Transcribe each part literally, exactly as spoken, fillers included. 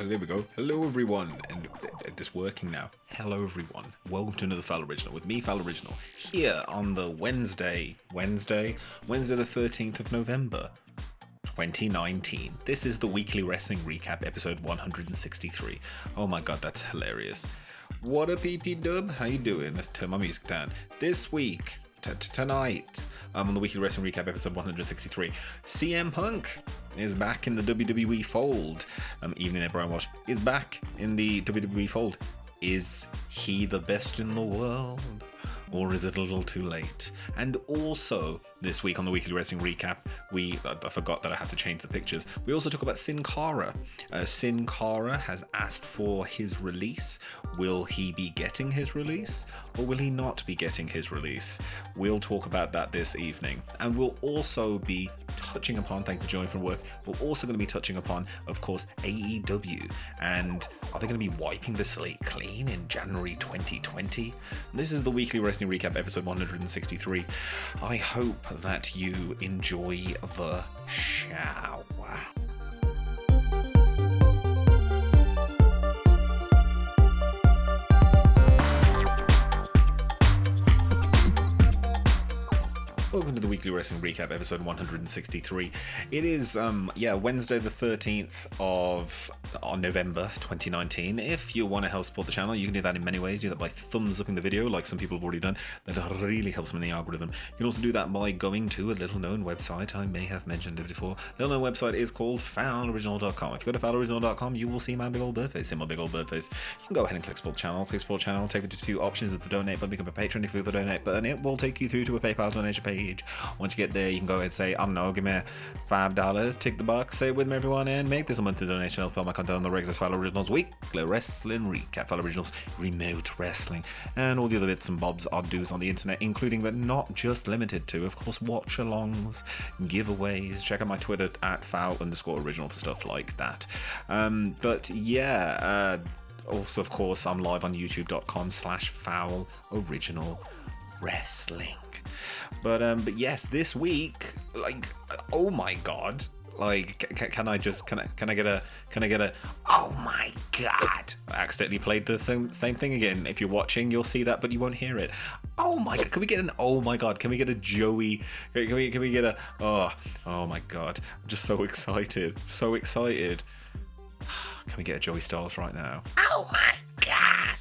Oh, there we go. Hello, everyone. And it's working now. Hello, everyone. Welcome to another Foul Original with me, Foul Original, here on the Wednesday, Wednesday, Wednesday the thirteenth of November, twenty nineteen. This is the Weekly Wrestling Recap, episode one hundred sixty-three. Oh my god, that's hilarious. What up, P P Dub? How you doing? Let's turn my music down. This week, t- tonight, um, on the Weekly Wrestling Recap, episode one hundred sixty-three, C M Punk is back in the W W E fold. Um, Evening at Brian Walsh is back in the W W E fold. Is he the best in the world? Or is it a little too late? And also, this week on the Weekly Wrestling Recap, we I, I forgot that I have to change the pictures. We also talk about Sin Cara. Uh, Sin Cara has asked for his release. Will he be getting his release? Or will he not be getting his release? We'll talk about that this evening. And we'll also be touching upon, thank you for joining from work, we're also going to be touching upon, of course, A E W. And are they going to be wiping the slate clean in January twenty twenty? This is the Weekly Wrestling Recap, episode one hundred sixty-three. I hope that you enjoy the show. Welcome to the Weekly Wrestling Recap, episode one hundred sixty-three. It is, um, yeah, Wednesday the thirteenth of on November twenty nineteen. If you want to help support the channel, you can do that in many ways. Do that by thumbs upping the video, like some people have already done. That really helps them in the algorithm. You can also do that by going to a little-known website. I may have mentioned it before. The little-known website is called foul original dot com. If you go to foul original dot com, you will see my big old bird face. See my big old bird face. You can go ahead and click support channel. Click support channel. Take you to two options of the donate button. Become a patron if you click the donate button. It will take you through to a PayPal donation page. Once you get there, you can go ahead and say, I don't know, give me five dollars, tick the box, say it with me, everyone, and make this a monthly donation. I'll fill my content on the regular Foul Originals Weekly Wrestling Recap, Foul Originals Remote Wrestling, and all the other bits and bobs, odd do's on the internet, including but not just limited to, of course, watch alongs, giveaways. Check out my Twitter at foul underscore original for stuff like that. Um, but yeah, uh, also, of course, I'm live on youtube.com slash foul original wrestling. But um, but yes, this week, like, oh my god, like, c- can I just can I can I get a can I get a oh my god? I accidentally played the same same thing again. If you're watching, you'll see that, but you won't hear it. Oh my god! Can we get an oh my god? Can we get a Joey? Can we can we get a oh oh my god? I'm just so excited, so excited. Can we get a Joey Styles right now? Oh my god!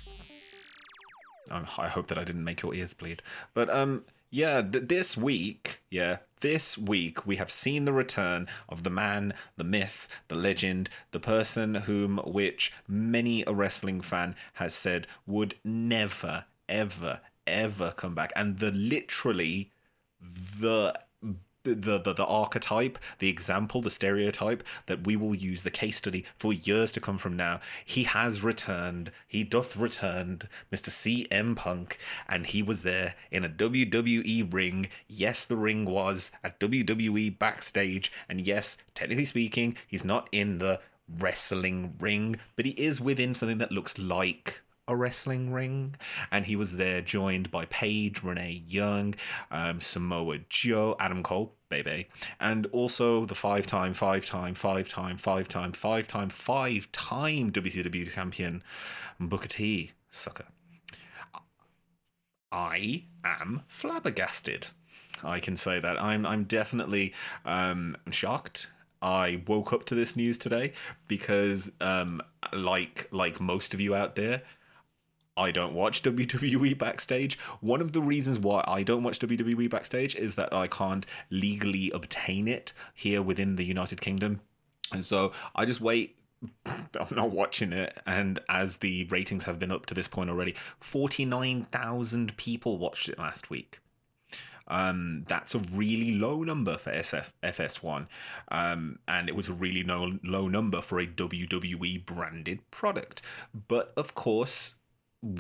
I hope that I didn't make your ears bleed. But um, yeah, th- this week, yeah, this week we have seen the return of the man, the myth, the legend, the person whom which many a wrestling fan has said would never, ever, ever come back. And the literally the The, the the archetype, the example, the stereotype that we will use, the case study for years to come from now. He has returned. He doth returned, Mister C M Punk, and he was there in a W W E ring. Yes, the ring was at W W E Backstage, and yes, technically speaking, he's not in the wrestling ring, but he is within something that looks like a wrestling ring, and he was there joined by Paige, Renee Young, um, Samoa Joe, Adam Cole, baby, and also the five-time, five-time, five-time, five-time, five-time, five-time W C W champion Booker T. Sucker. I am flabbergasted. I can say that. I'm I'm definitely um, shocked. I woke up to this news today because, um, like like most of you out there, I don't watch W W E Backstage. One of the reasons why I don't watch W W E Backstage is that I can't legally obtain it here within the United Kingdom. And so I just wait. I'm not watching it. And as the ratings have been up to this point already, forty-nine thousand people watched it last week. Um, that's a really low number for F S one, um, and it was a really no, low number for a W W E branded product. But of course,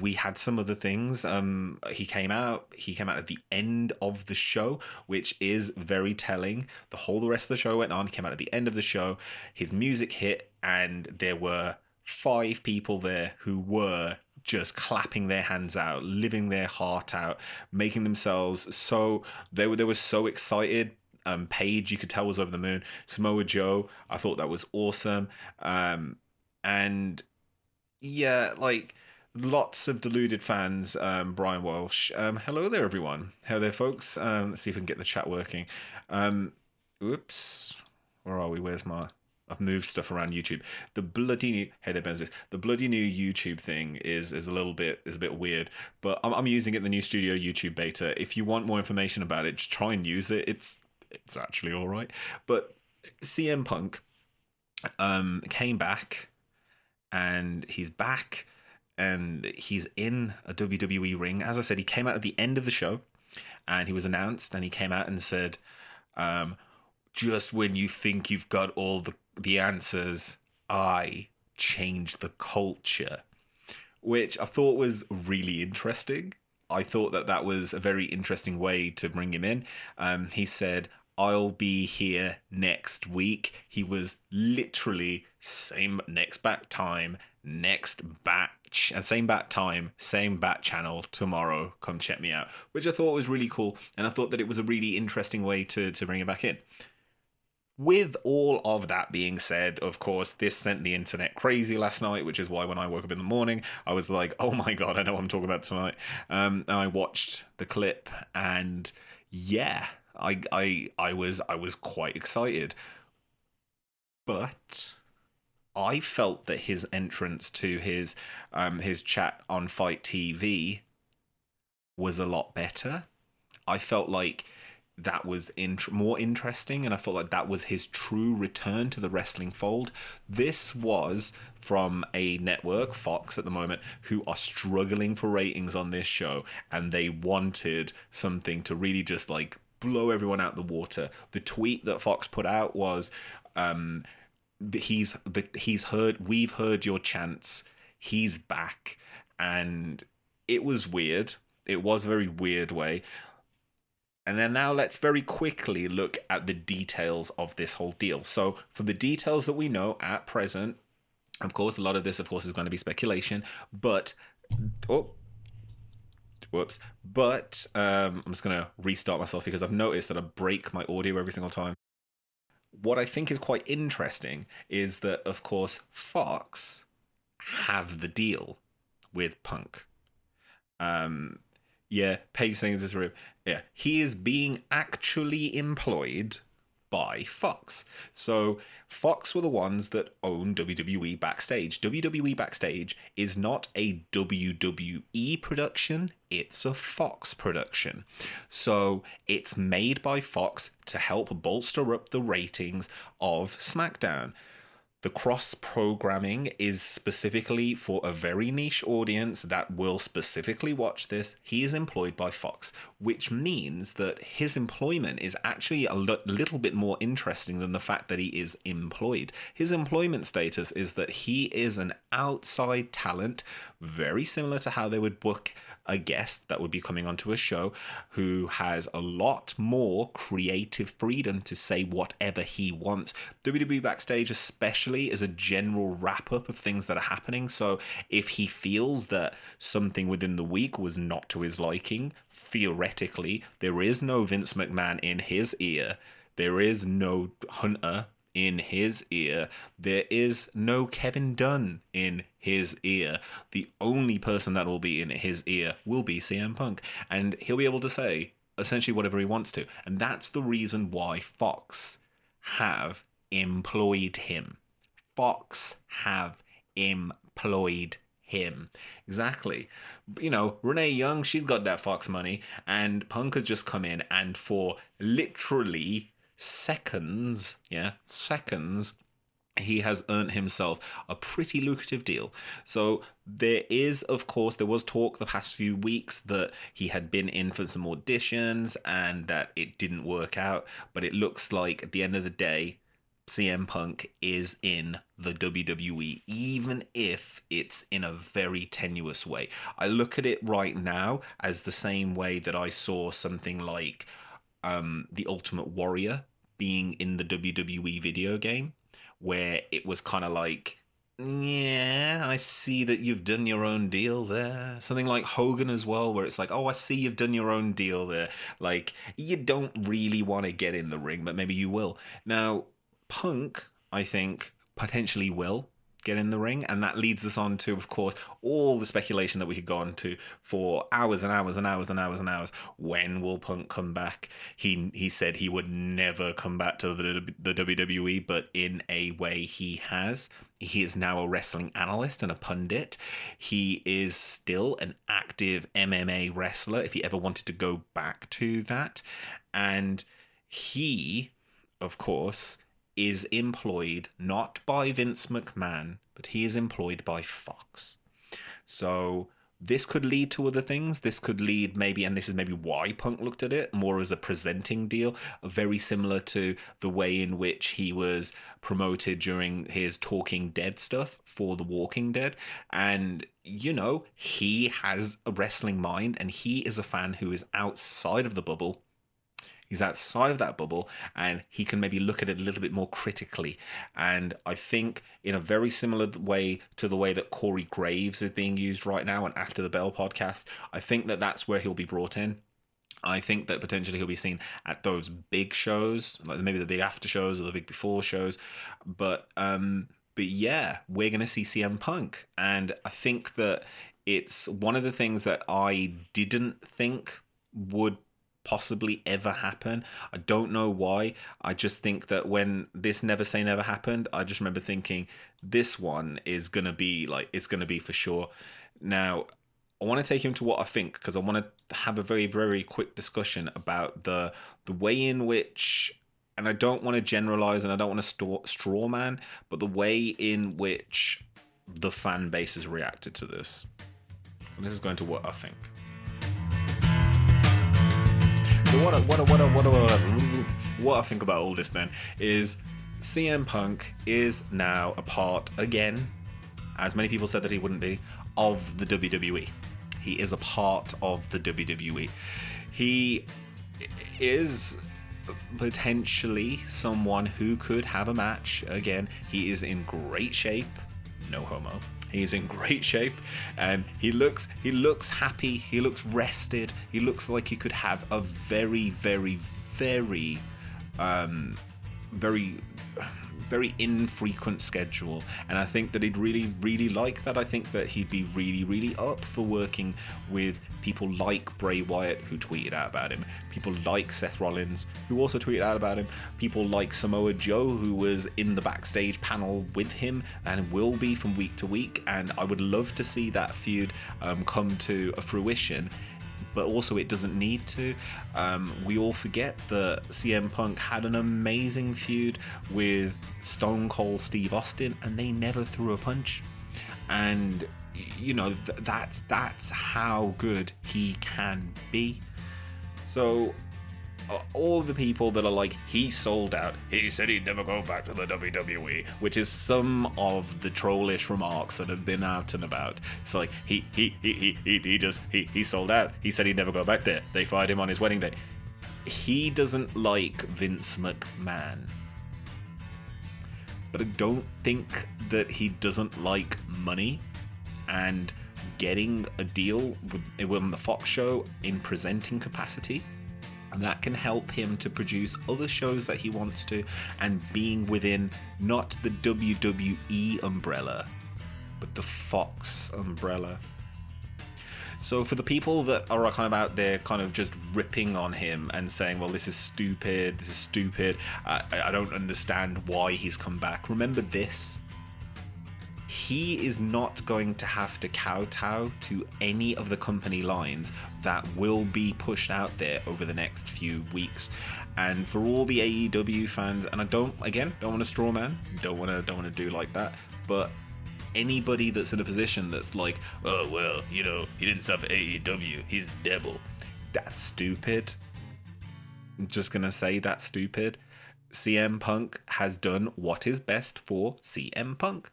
we had some other things. Um, he came out. He came out at the end of the show, which is very telling. The whole the rest of the show went on. He came out at the end of the show. His music hit, and there were five people there who were just clapping their hands out, living their heart out, making themselves so they were. They were so excited. Um, Paige, you could tell, was over the moon. Samoa Joe, I thought that was awesome. Um, And yeah, like lots of deluded fans. Um, Brian Walsh. Um, hello there, everyone. Hello there, folks. Um, let's see if we can get the chat working. Um, oops, where are we? Where's my? I've moved stuff around YouTube. The bloody new hey there, Benzies. The bloody new YouTube thing is is a little bit is a bit weird, but I'm I'm using it in the new studio YouTube beta. If you want more information about it, just try and use it. It's it's actually all right. But C M Punk um came back, and he's back, and he's in a W W E ring. As I said, he came out at the end of the show, and he was announced, and he came out and said, um, just when you think you've got all the the answers, I change the culture, which I thought was really interesting. I thought that that was a very interesting way to bring him in. Um, he said, I'll be here next week. He was literally same next bat time, next batch, and same bat time, same bat channel tomorrow. Come check me out, which I thought was really cool. And I thought that it was a really interesting way to, to bring him back in. With all of that being said, of course, this sent the internet crazy last night, which is why when I woke up in the morning, I was like, oh my God, I know what I'm talking about tonight. Um, and I watched the clip, and yeah, I, I, I was, I was quite excited, but I felt that his entrance to his, um, his chat on Fight T V was a lot better. I felt like that was int- more interesting, and I felt like that was his true return to the wrestling fold. This was from a network, Fox at the moment, who are struggling for ratings on this show, and they wanted something to really just like blow everyone out the water. The tweet that Fox put out was, um, he's the, he's heard, we've heard your chants, he's back. And it was weird. It was a very weird way. And then now let's very quickly look at the details of this whole deal. So for the details that we know at present, of course, a lot of this, of course, is going to be speculation. But, oh, whoops. But um, I'm just going to restart myself because I've noticed that I break my audio every single time. What I think is quite interesting is that, of course, Fox have the deal with Punk. Um... Yeah, Paige saying this room. Yeah, he is being actually employed by Fox. So Fox were the ones that own W W E Backstage. W W E Backstage is not a W W E production. It's a Fox production. So it's made by Fox to help bolster up the ratings of SmackDown. The cross-programming is specifically for a very niche audience that will specifically watch this. He is employed by Fox, which means that his employment is actually a lo- little bit more interesting than the fact that he is employed. His employment status is that he is an outside talent, very similar to how they would book a guest that would be coming onto a show, who has a lot more creative freedom to say whatever he wants. W W E Backstage, especially, is a general wrap-up of things that are happening. So if he feels that something within the week was not to his liking, theoretically, there is no Vince McMahon in his ear. There is no Hunter in his ear. There is no Kevin Dunn in his ear. The only person that will be in his ear will be C M Punk. And he'll be able to say essentially whatever he wants to. And that's the reason why Fox have employed him. Fox have employed him. Exactly. You know, Renee Young, she's got that Fox money, and Punk has just come in, and for literally seconds, yeah, seconds, he has earned himself a pretty lucrative deal. So there is, of course, there was talk the past few weeks that he had been in for some auditions and that it didn't work out, but it looks like at the end of the day, C M Punk is in the W W E, even if it's in a very tenuous way. I look at it right now as the same way that I saw something like um, The Ultimate Warrior being in the W W E video game, where it was kind of like, yeah, I see that you've done your own deal there. Something like Hogan as well, where it's like, oh, I see you've done your own deal there. Like, you don't really want to get in the ring, but maybe you will. Now, Punk, I think, potentially will get in the ring. And that leads us on to, of course, all the speculation that we could go on to for hours and hours and hours and hours and hours. When will Punk come back? He he said he would never come back to the, the W W E, but in a way he has. He is now a wrestling analyst and a pundit. He is still an active M M A wrestler, if he ever wanted to go back to that. And he, of course, is employed not by Vince McMahon, but he is employed by Fox. So this could lead to other things. This could lead maybe, and this is maybe why Punk looked at it, more as a presenting deal, very similar to the way in which he was promoted during his Talking Dead stuff for The Walking Dead. And, you know, he has a wrestling mind, and he is a fan who is outside of the bubble. He's outside of that bubble, and he can maybe look at it a little bit more critically. And I think in a very similar way to the way that Corey Graves is being used right now on After the Bell podcast, I think that that's where he'll be brought in. I think that potentially he'll be seen at those big shows, like maybe the big after shows or the big before shows. But, um, but yeah, we're going to see C M Punk. And I think that it's one of the things that I didn't think would possibly ever happen. I don't know why. I just think that when this Never Say Never happened, I just remember thinking this one is gonna be like, it's gonna be for sure. Now I want to take him to what I think, because I want to have a very very quick discussion about the the way in which, and I don't want to generalize and I don't want to straw, straw man, but the way in which the fan base has reacted to this. And this is going to what I think. So what I, what I, what I, what I, what I think about all this then is C M Punk is now a part, again, as many people said that he wouldn't be, of the W W E. He is a part of the W W E. He is potentially someone who could have a match. Again, he is in great shape. No homo. He is in great shape, and he looks he looks happy, he looks rested, he looks like he could have a very, very, very, um, very, very infrequent schedule. And I think that he'd really, really like that. I think that he'd be really, really up for working with people like Bray Wyatt, who tweeted out about him, people like Seth Rollins, who also tweeted out about him, people like Samoa Joe, who was in the backstage panel with him and will be from week to week. And I would love to see that feud um, come to a fruition, but also it doesn't need to. Um, we all forget that C M Punk had an amazing feud with Stone Cold Steve Austin, and they never threw a punch. And, you know, th- that's, that's how good he can be. So uh, all the people that are like, he sold out, he said he'd never go back to the W W E, which is some of the trollish remarks that have been out and about. It's like, he he he he he, he just, he, he sold out. He said he'd never go back there. They fired him on his wedding day. He doesn't like Vince McMahon. But I don't think that he doesn't like money. And getting a deal with, with the Fox show in presenting capacity, and that can help him to produce other shows that he wants to, and being within not the W W E umbrella, but the Fox umbrella. So for the people that are kind of out there kind of just ripping on him and saying, well, this is stupid, this is stupid, I, I don't understand why he's come back, remember this. He is not going to have to kowtow to any of the company lines that will be pushed out there over the next few weeks. And for all the A E W fans, and I don't, again, don't want to straw man, don't want to, don't want to do like that, but anybody that's in a position that's like, oh, well, you know, he didn't suffer A E W, he's the devil. That's stupid. I'm just going to say that's stupid. C M Punk has done what is best for C M Punk.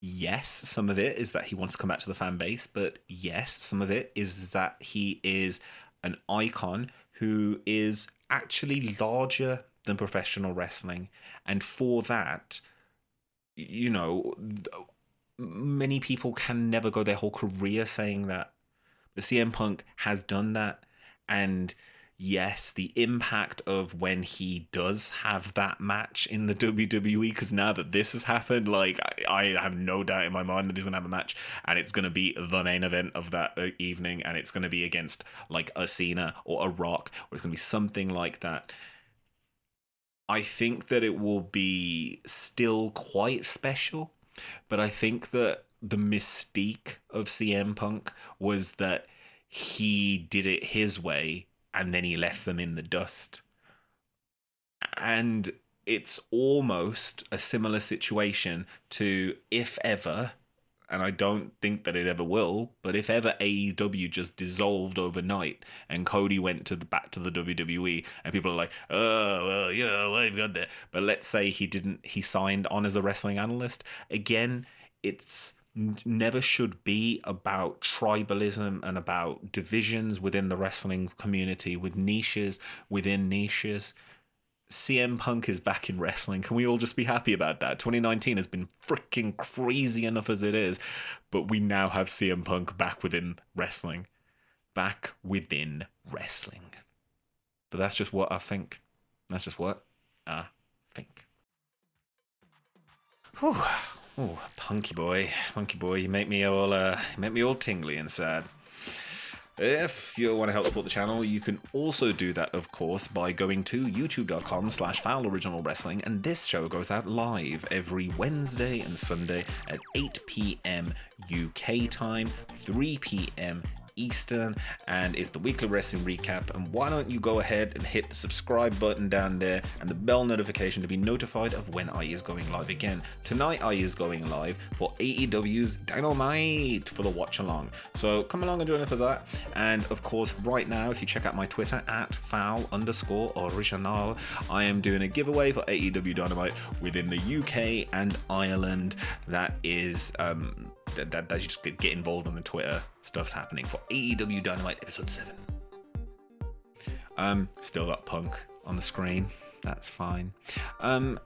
Yes, some of it is that he wants to come back to the fan base, but yes, some of it is that he is an icon who is actually larger than professional wrestling. And for that, you know, many people can never go their whole career saying that. But C M Punk has done that, and yes, the impact of when he does have that match in the W W E, because now that this has happened, like, I, I have no doubt in my mind that he's going to have a match, and it's going to be the main event of that evening, and it's going to be against, like, a Cena or a Rock, or it's going to be something like that. I think that it will be still quite special, but I think that the mystique of C M Punk was that he did it his way, and then he left them in the dust. And it's almost a similar situation to, if ever, and I don't think that it ever will, but if ever A E W just dissolved overnight and Cody went to the, back to the W W E, and people are like, oh, well, you know, I've got that. But let's say he didn't, he signed on as a wrestling analyst. Again, it's never should be about tribalism and about divisions within the wrestling community, with niches within niches. C M Punk is back in wrestling. Can we all just be happy about that? twenty nineteen has been freaking crazy enough as it is, but we now have C M Punk back within wrestling. Back within wrestling. But that's just what I think. That's just what I think. Whew. Oh, Punky boy, Punky boy, you make me all, uh, you make me all tingly and sad. If you want to help support the channel, you can also do that, of course, by going to youtube.com slash Foul Original Wrestling, and this show goes out live every Wednesday and Sunday at eight p.m. U K time, three p.m. Eastern, and it's the weekly wrestling recap. And why don't you go ahead and hit the subscribe button down there and the bell notification to be notified of when I is going live again. Tonight I is going live for A E W's Dynamite for the watch along, so come along and join us for that. And of course, right now, if you check out my Twitter at foul underscore original, I am doing a giveaway for A E W Dynamite within the U K and Ireland. That is um That, that, that you just get involved on the Twitter. Stuff's happening for A E W Dynamite episode seven. Um, still got Punk on the screen. That's fine. Um,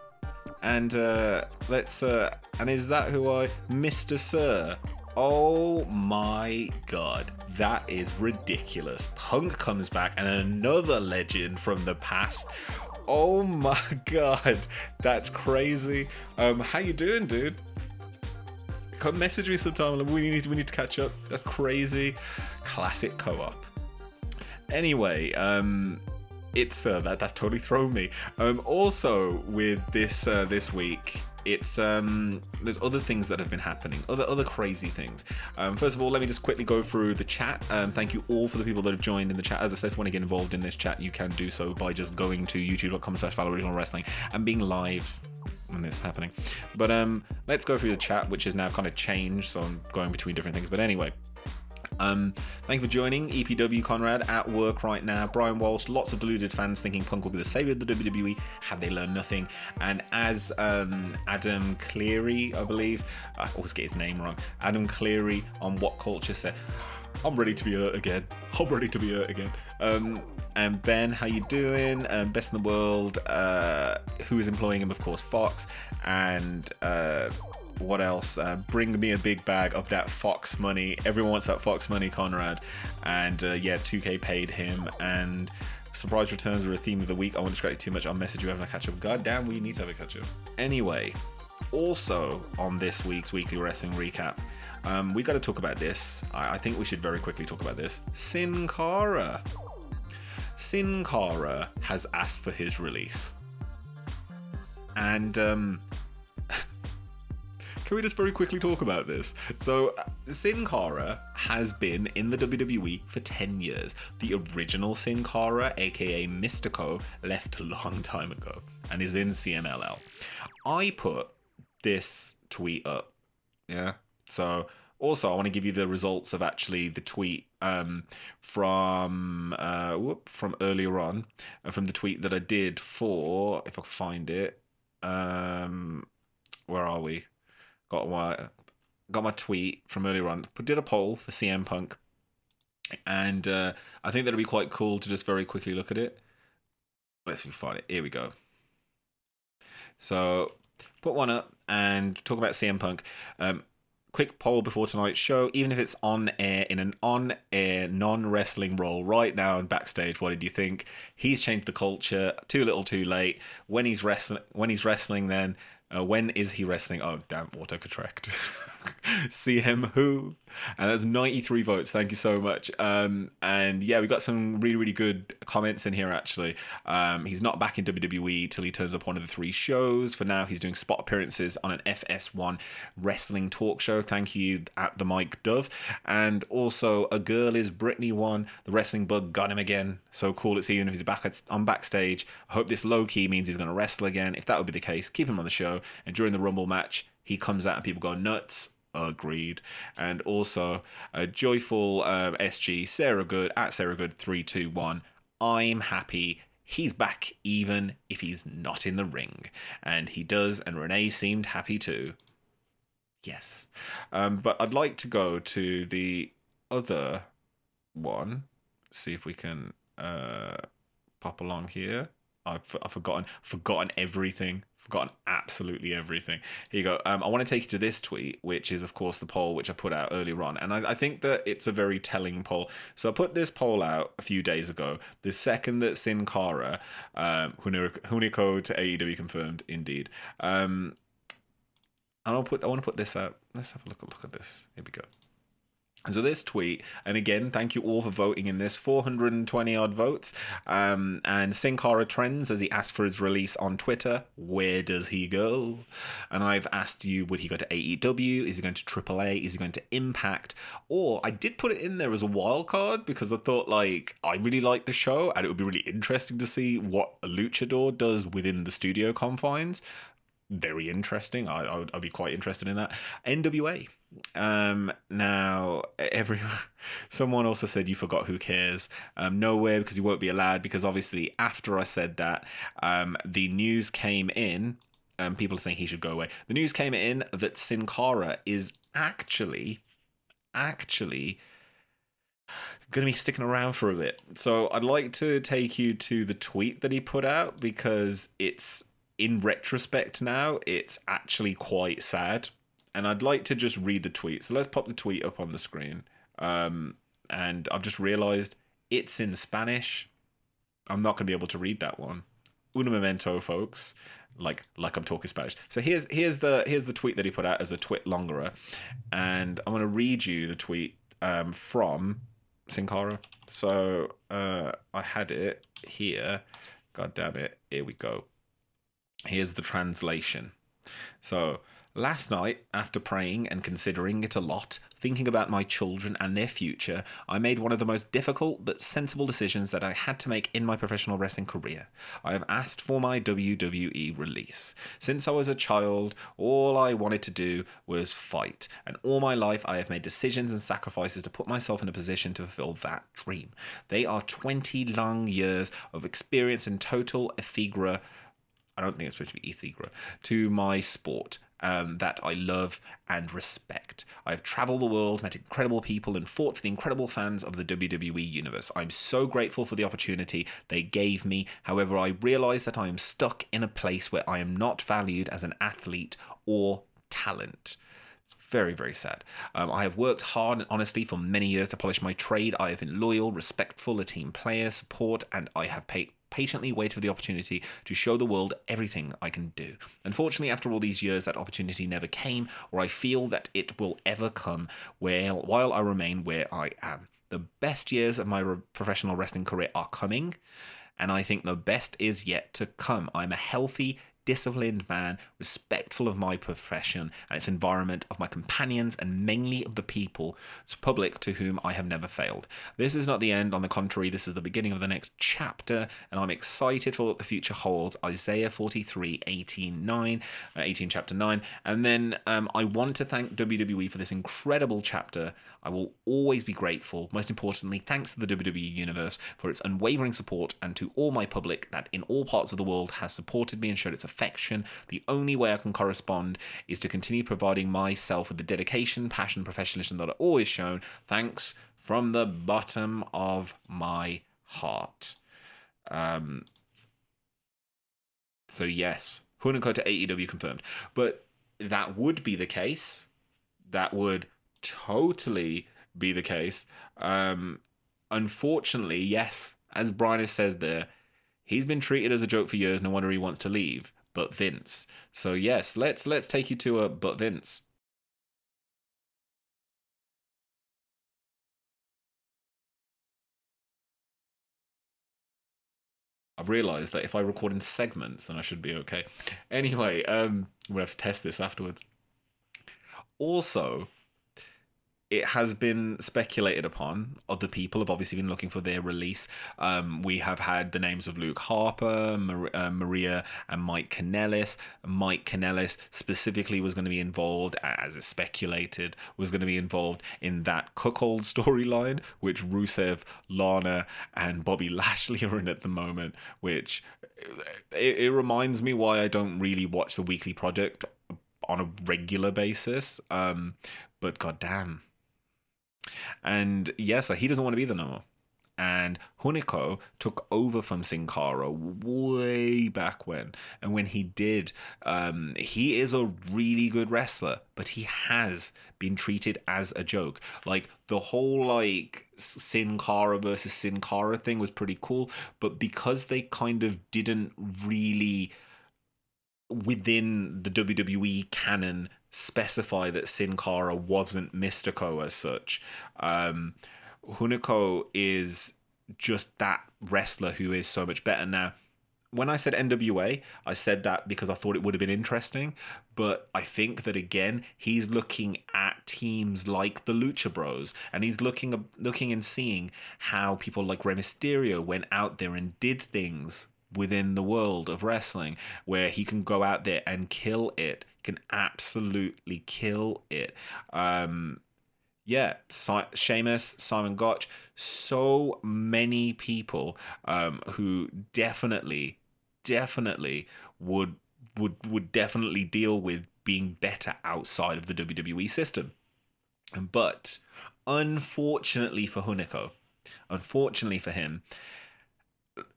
and uh, let's. Uh, and is that who I, Mister Sir? Oh my God, that is ridiculous. Punk comes back and another legend from the past. Oh my God, that's crazy. Um, how you doing, dude? Come message me sometime. We need, we need to catch up. That's crazy. Classic co-op. Anyway, um, it's uh, that that's totally thrown me. Um, also with this uh, this week, it's um, there's other things that have been happening, other other crazy things. Um, first of all, let me just quickly go through the chat. Um, thank you all for the people that have joined in the chat. As I said, if you want to get involved in this chat, you can do so by just going to youtube.com slash Foul Original Wrestling and being live when this is happening. But um, let's go through the chat, which is now kind of changed, so I'm going between different things. But anyway, um, thank you for joining. E P W Conrad at work right now. Brian Walsh, lots of deluded fans thinking Punk will be the savior of the W W E. Have they learned nothing? And as um, Adam Cleary, I believe, I always get his name wrong. Adam Cleary on What Culture said, I'm ready to be hurt again. I'm ready to be hurt again. Um, and Ben, how you doing? Um, best in the world. Uh, who is employing him? Of course, Fox. And uh, what else? Uh, bring me a big bag of that Fox money. Everyone wants that Fox money, Conrad. And uh, yeah, two K paid him. And surprise returns were a theme of the week. I won't describe it too much. I'll message you having a catch up. God damn, we need to have a catch up. Anyway, also on this week's weekly wrestling recap, Um, we got to talk about this. I, I think we should very quickly talk about this. Sin Cara. Sin Cara has asked for his release. And um, can we just very quickly talk about this? So Sin Cara has been in the W W E for ten years. The original Sin Cara, aka Mystico, left a long time ago and is in C M L L. I put this tweet up. Yeah. So also, I want to give you the results of actually the tweet um, from uh, whoop, from earlier on, uh, from the tweet that I did for, if I can find it, um, where are we? Got my, got my tweet from earlier on. Did a poll for C M Punk, and uh, I think that'd be quite cool to just very quickly look at it. Let's see if we find it. Here we go. So put one up and talk about C M Punk. Um, quick poll before tonight's show. Even if it's on air, in an on air non-wrestling role right now in Backstage, what did you think? He's changed the culture. Too little, too late. When he's wrestling, when he's wrestling, then uh, when is he wrestling? Oh, damn, autocorrect. C M who? And that's ninety-three votes. Thank you so much. Um, and yeah, we got some really, really good comments in here, actually. Um, he's not back in W W E till he turns up one of the three shows. For now, he's doing spot appearances on an F S one wrestling talk show. Thank you, at the Mike Dove. And also, a girl is Brittany one. The wrestling bug got him again. So cool. It's even if he's back on Backstage. I hope this low key means he's going to wrestle again. If that would be the case, keep him on the show. And during the Rumble match, he comes out and people go nuts. Agreed. And also a joyful um, S G Sarah Good at Sarah Good three two one. I'm happy he's back even if he's not in the ring, and he does. And Renee seemed happy too. Yes, um, but I'd like to go to the other one. See if we can uh, pop along here. I've, I've forgotten forgotten everything. Forgotten absolutely everything. Here you go. Um, I want to take you to this tweet, which is, of course, the poll which I put out earlier on. And I, I think that it's a very telling poll. So I put this poll out a few days ago. The second that Sin Cara, um, Hunico to A E W confirmed, indeed. Um, and I'll put, I want to put this out. Let's have a look, look at this. Here we go. So this tweet, and again, thank you all for voting in this, four hundred twenty odd votes, um, and Sin Cara trends as he asked for his release on Twitter, where does he go? And I've asked you, would he go to A E W? Is he going to triple A? Is he going to Impact? Or I did put it in there as a wild card, because I thought, like, I really like the show, and it would be really interesting to see what a luchador does within the studio confines. Very interesting. I, I would, I'd be quite interested in that. N W A. Um, now, every someone also said you forgot who cares. Um, nowhere, because you won't be allowed, because obviously after I said that, um, the news came in, um, people are saying he should go away. The news came in that Sin Cara is actually, actually going to be sticking around for a bit. So I'd like to take you to the tweet that he put out, because it's, in retrospect now, it's actually quite sad. And I'd like to just read the tweet. So let's pop the tweet up on the screen. Um, and I've just realised it's in Spanish. I'm not going to be able to read that one. Un momento, folks. Like like I'm talking Spanish. So here's here's the here's the tweet that he put out as a twit longerer. And I'm going to read you the tweet um, from Sin Cara. So uh, I had it here. God damn it. Here we go. Here's the translation. So, last night, after praying and considering it a lot, thinking about my children and their future, I made one of the most difficult but sensible decisions that I had to make in my professional wrestling career. I have asked for my W W E release. Since I was a child, all I wanted to do was fight, and all my life I have made decisions and sacrifices to put myself in a position to fulfill that dream. They are twenty long years of experience in total ethegra. I don't think it's supposed to be Ethegra, to my sport um, that I love and respect. I've traveled the world, met incredible people, and fought for the incredible fans of the W W E universe. I'm so grateful for the opportunity they gave me. However, I realize that I am stuck in a place where I am not valued as an athlete or talent. It's very, very sad. Um, I have worked hard and honestly for many years to polish my trade. I have been loyal, respectful, a team player, support, and I have paid patiently wait for the opportunity to show the world everything I can do. Unfortunately, after all these years, that opportunity never came, or I feel that it will ever come while, while I remain where I am. The best years of my professional wrestling career are coming, and I think the best is yet to come. I'm a healthy, disciplined man, respectful of my profession and its environment, of my companions, and mainly of the people, the public, to whom I have never failed. This is not the end. On the contrary, this is the beginning of the next chapter, and I'm excited for what the future holds. Isaiah forty-three eighteen nine, uh, eighteen chapter nine. And then um, I want to thank W W E for this incredible chapter. I will always be grateful. Most importantly, thanks to the W W E universe for its unwavering support, and to all my public that in all parts of the world has supported me and showed its affection. The only way I can correspond is to continue providing myself with the dedication, passion, and professionalism that I've always shown. Thanks from the bottom of my heart. Um, so yes, Hunico to A E W confirmed. But that would be the case that would totally be the case. Um, unfortunately, yes, as Brian has said there, he's been treated as a joke for years. No wonder he wants to leave. But Vince. So yes, let's let's take you to a but Vince. I've realised that if I record in segments, then I should be okay. Anyway, um, we'll have to test this afterwards. Also, it has been speculated upon. Other people have obviously been looking for their release. Um, we have had the names of Luke Harper, Mar- uh, Maria, and Mike Kanellis. Mike Kanellis specifically was going to be involved, as is speculated, was going to be involved in that cuckold storyline, which Rusev, Lana, and Bobby Lashley are in at the moment, which it, it reminds me why I don't really watch the Weekly Project on a regular basis, um, but goddamn. And yes, he doesn't want to be there no more. And Hunico took over from Sin Cara way back when. And when he did, um, he is a really good wrestler, but he has been treated as a joke. Like, the whole, like, Sin Cara versus Sin Cara thing was pretty cool, but because they kind of didn't really, within the W W E canon, specify that Sin Cara wasn't Mystico as such. Um, Hunico is just that wrestler who is so much better. Now, when I said N W A, I said that because I thought it would have been interesting, but I think that, again, he's looking at teams like the Lucha Bros, and he's looking, looking and seeing how people like Rey Mysterio went out there and did things within the world of wrestling, where he can go out there and kill it, can absolutely kill it. Um, yeah, si- Sheamus, Simon Gotch, so many people um, who definitely, definitely would would would definitely deal with being better outside of the W W E system. But unfortunately for Hunico, unfortunately for him,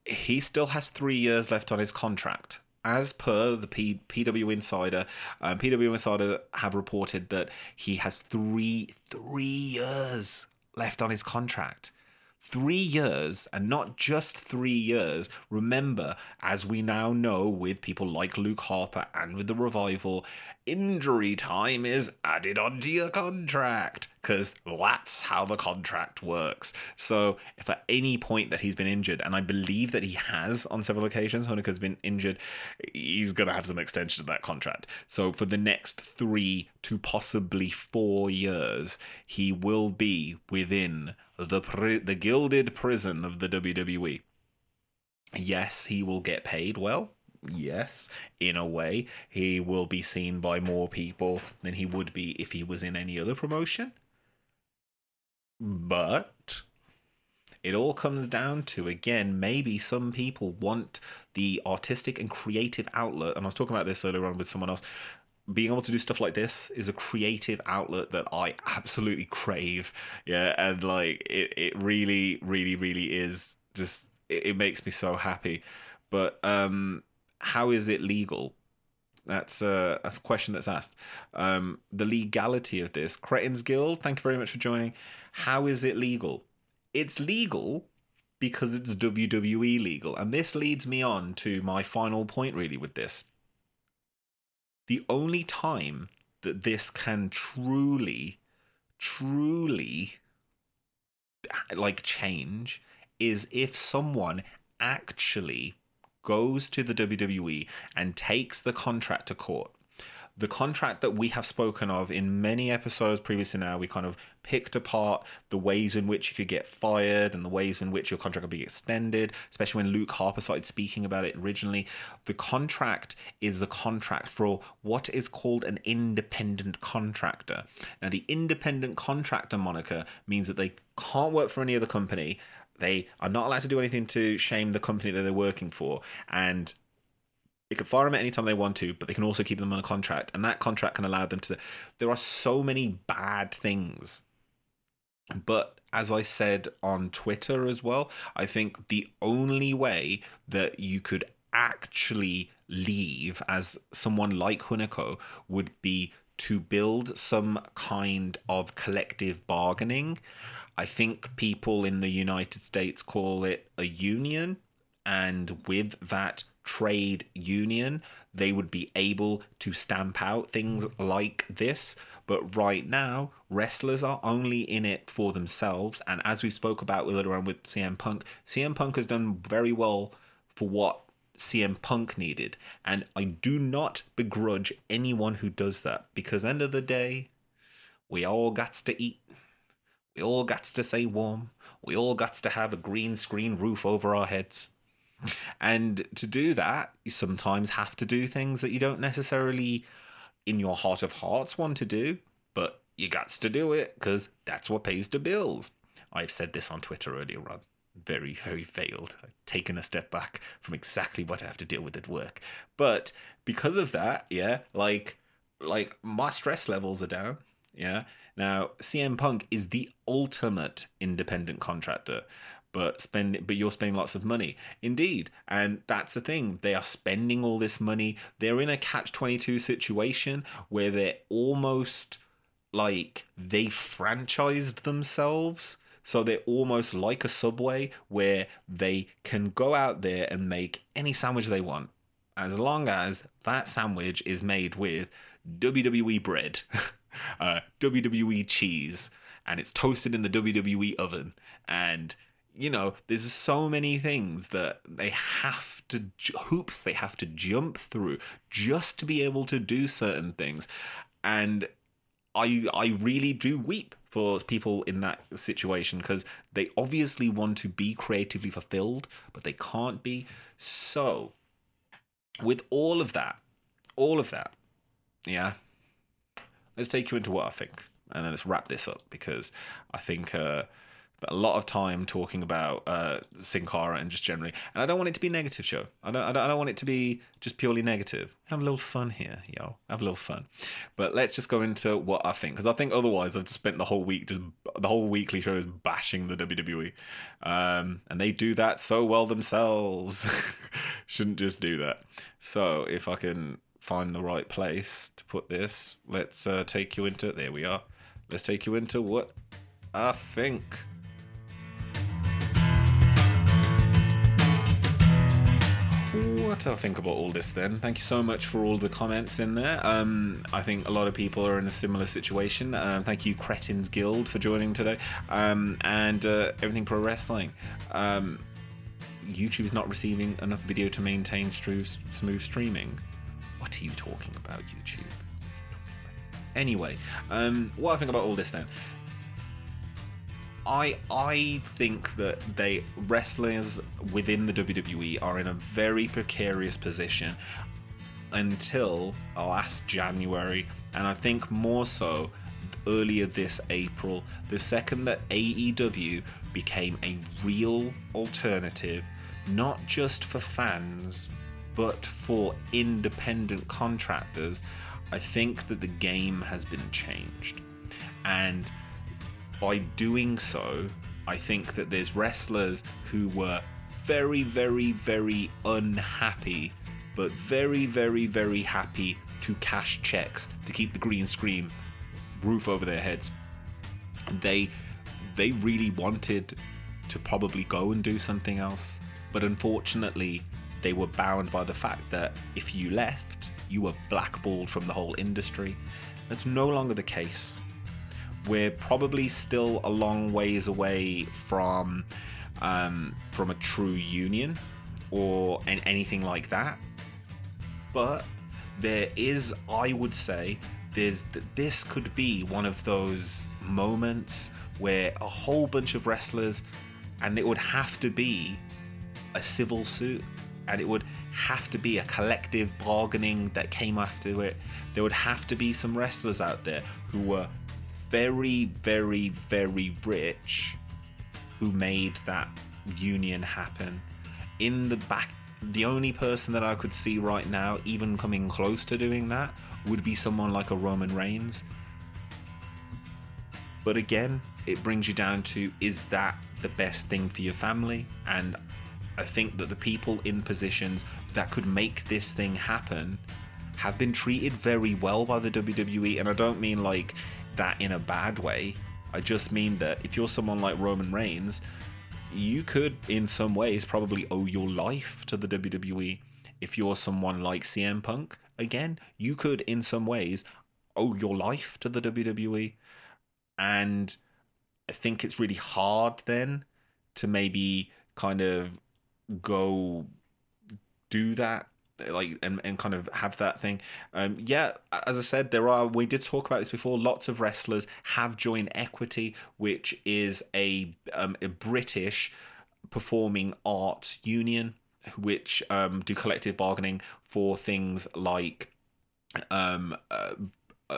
he still has three years left on his contract. As per the P- PW Insider, um, P W Insider have reported that he has three three years left on his contract. Three years, and not just three years. Remember, as we now know with people like Luke Harper and with the Revival, injury time is added onto your contract, because that's how the contract works. So if at any point that he's been injured, and I believe that he has on several occasions, Hunico's been injured, he's going to have some extension to that contract. So for the next three to possibly four years, he will be within the pri- the gilded prison of the W W E. Yes, he will get paid well. Yes, in a way, he will be seen by more people than he would be if he was in any other promotion. But it all comes down to, again, maybe some people want the artistic and creative outlet. And I was talking about this earlier on with someone else. Being able to do stuff like this is a creative outlet that I absolutely crave. Yeah, and like it, it really, really, really is just, it, it makes me so happy. But um, how is it legal? That's a, that's a question that's asked. Um, the legality of this. Cretins Guild, thank you very much for joining. How is it legal? It's legal because it's W W E legal. And this leads me on to my final point, really, with this. The only time that this can truly, truly, like, change is if someone actually goes to the W W E and takes the contract to court. The contract that we have spoken of in many episodes previously now, we kind of picked apart the ways in which you could get fired and the ways in which your contract could be extended, especially when Luke Harper started speaking about it originally. The contract is a contract for what is called an independent contractor. Now, the independent contractor moniker means that they can't work for any other company. They are not allowed to do anything to shame the company that they're working for. And they can fire them at any time they want to, but they can also keep them on a contract. And that contract can allow them to... There are so many bad things. But as I said on Twitter as well, I think the only way that you could actually leave as someone like Hunico would be to build some kind of collective bargaining. I think people in the United States call it a union, and with that trade union, they would be able to stamp out things like this. But right now, wrestlers are only in it for themselves. And as we spoke about with around with C M Punk, C M Punk has done very well for what C M Punk needed. And I do not begrudge anyone who does that, because end of the day, we all gots to eat. We all gots to stay warm. We all gots to have a green screen roof over our heads. And to do that, you sometimes have to do things that you don't necessarily, in your heart of hearts, want to do, but you gots to do it because that's what pays the bills. I've said this on Twitter earlier on. Very, very failed. I've taken a step back from exactly what I have to deal with at work. But because of that, yeah, like, like my stress levels are down, yeah. Now, C M Punk is the ultimate independent contractor, but spend, but you're spending lots of money. Indeed, and that's the thing. They are spending all this money. They're in a catch twenty-two situation where they're almost like they franchised themselves. So they're almost like a Subway where they can go out there and make any sandwich they want, as long as that sandwich is made with W W E bread, uh, W W E cheese, and it's toasted in the W W E oven. And, you know, there's so many things that they have to, hoops they have to jump through just to be able to do certain things. And I I really do weep for people in that situation, because they obviously want to be creatively fulfilled, but they can't be. So with all of that, all of that, yeah, let's take you into what I think, and then let's wrap this up, because I think uh, a lot of time talking about uh, Sin Cara and just generally, and I don't want it to be a negative show. I don't, I don't, I don't want it to be just purely negative. Have a little fun here, yo. Have a little fun. But let's just go into what I think, because I think otherwise I've just spent the whole week, just the whole weekly show is bashing the W W E, um, and they do that so well themselves. Shouldn't just do that. So if I can find the right place to put this, let's uh, take you into. There we are. Let's take you into what I think. What I think about all this, then. Thank you so much for all the comments in there. Um, I think a lot of people are in a similar situation. Um, thank you, Cretins Guild, for joining today. Um, and uh, Everything Pro Wrestling. Um, YouTube is not receiving enough video to maintain stru- smooth streaming. What are you talking about, YouTube? Anyway, um, what I think about all this, then. I I think that they wrestlers within the W W E are in a very precarious position until last January, and I think more so earlier this April, the second that A E W became a real alternative, not just for fans, but for independent contractors. I think that the game has been changed, and by doing so, I think that there's wrestlers who were very, very, very unhappy, but very, very, very happy to cash checks, to keep the green screen roof over their heads. They they really wanted to probably go and do something else, but unfortunately, they were bound by the fact that if you left, you were blackballed from the whole industry. That's no longer the case. We're probably still a long ways away from um, from a true union or anything like that. But there is, I would say, there's this could be one of those moments where a whole bunch of wrestlers, and it would have to be a civil suit, and it would have to be a collective bargaining that came after it. There would have to be some wrestlers out there who were very, very, very rich who made that union happen. In the back, the only person that I could see right now even coming close to doing that would be someone like a Roman Reigns. But again, it brings you down to, is that the best thing for your family? And I think that the people in positions that could make this thing happen have been treated very well by the W W E, and I don't mean like that in a bad way. I just mean that if you're someone like Roman Reigns, you could in some ways probably owe your life to the W W E. If you're someone like C M Punk, again, you could in some ways owe your life to the W W E. And I think it's really hard then to maybe kind of go do that, like, and, and kind of have that thing. Um, yeah, as I said, there are, we did talk about this before, lots of wrestlers have joined Equity, which is a, um, a British performing arts union, which um, do collective bargaining for things like um, uh,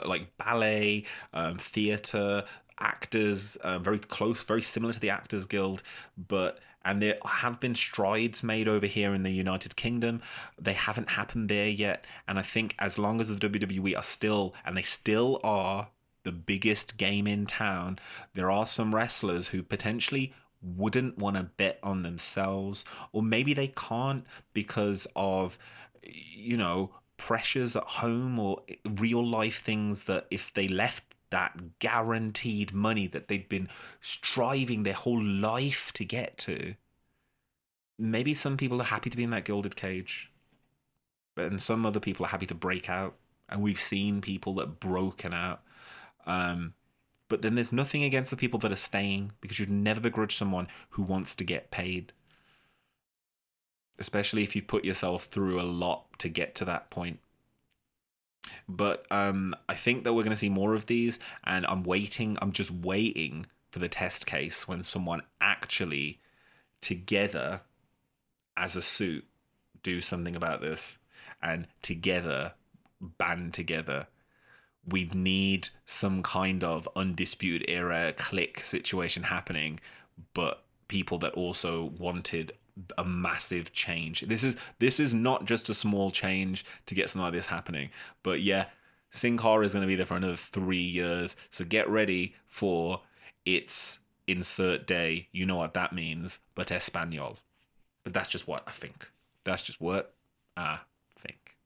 like ballet, um, theatre, actors, uh, very close, very similar to the Actors Guild, but and there have been strides made over here in the United Kingdom. They haven't happened there yet, and I think as long as the W W E are still, and they still are, the biggest game in town, there are some wrestlers who potentially wouldn't want to bet on themselves, or maybe they can't because of, you know, pressures at home or real life things, that if they left that guaranteed money that they've been striving their whole life to get to, maybe some people are happy to be in that gilded cage, but and some other people are happy to break out, and we've seen people that have broken out. um But then there's nothing against the people that are staying, because you'd never begrudge someone who wants to get paid, especially if you've put yourself through a lot to get to that point. But um, I think that we're going to see more of these, and I'm waiting, I'm just waiting for the test case when someone actually together as a suit do something about this, and together band together. We need some kind of Undisputed Era click situation happening, but people that also wanted a massive change. This is this is not just a small change to get something like this happening. But yeah, Sin Cara is going to be there for another three years, so get ready for its insert day. You know what that means, but Espanol. But that's just what I think. That's just what I think.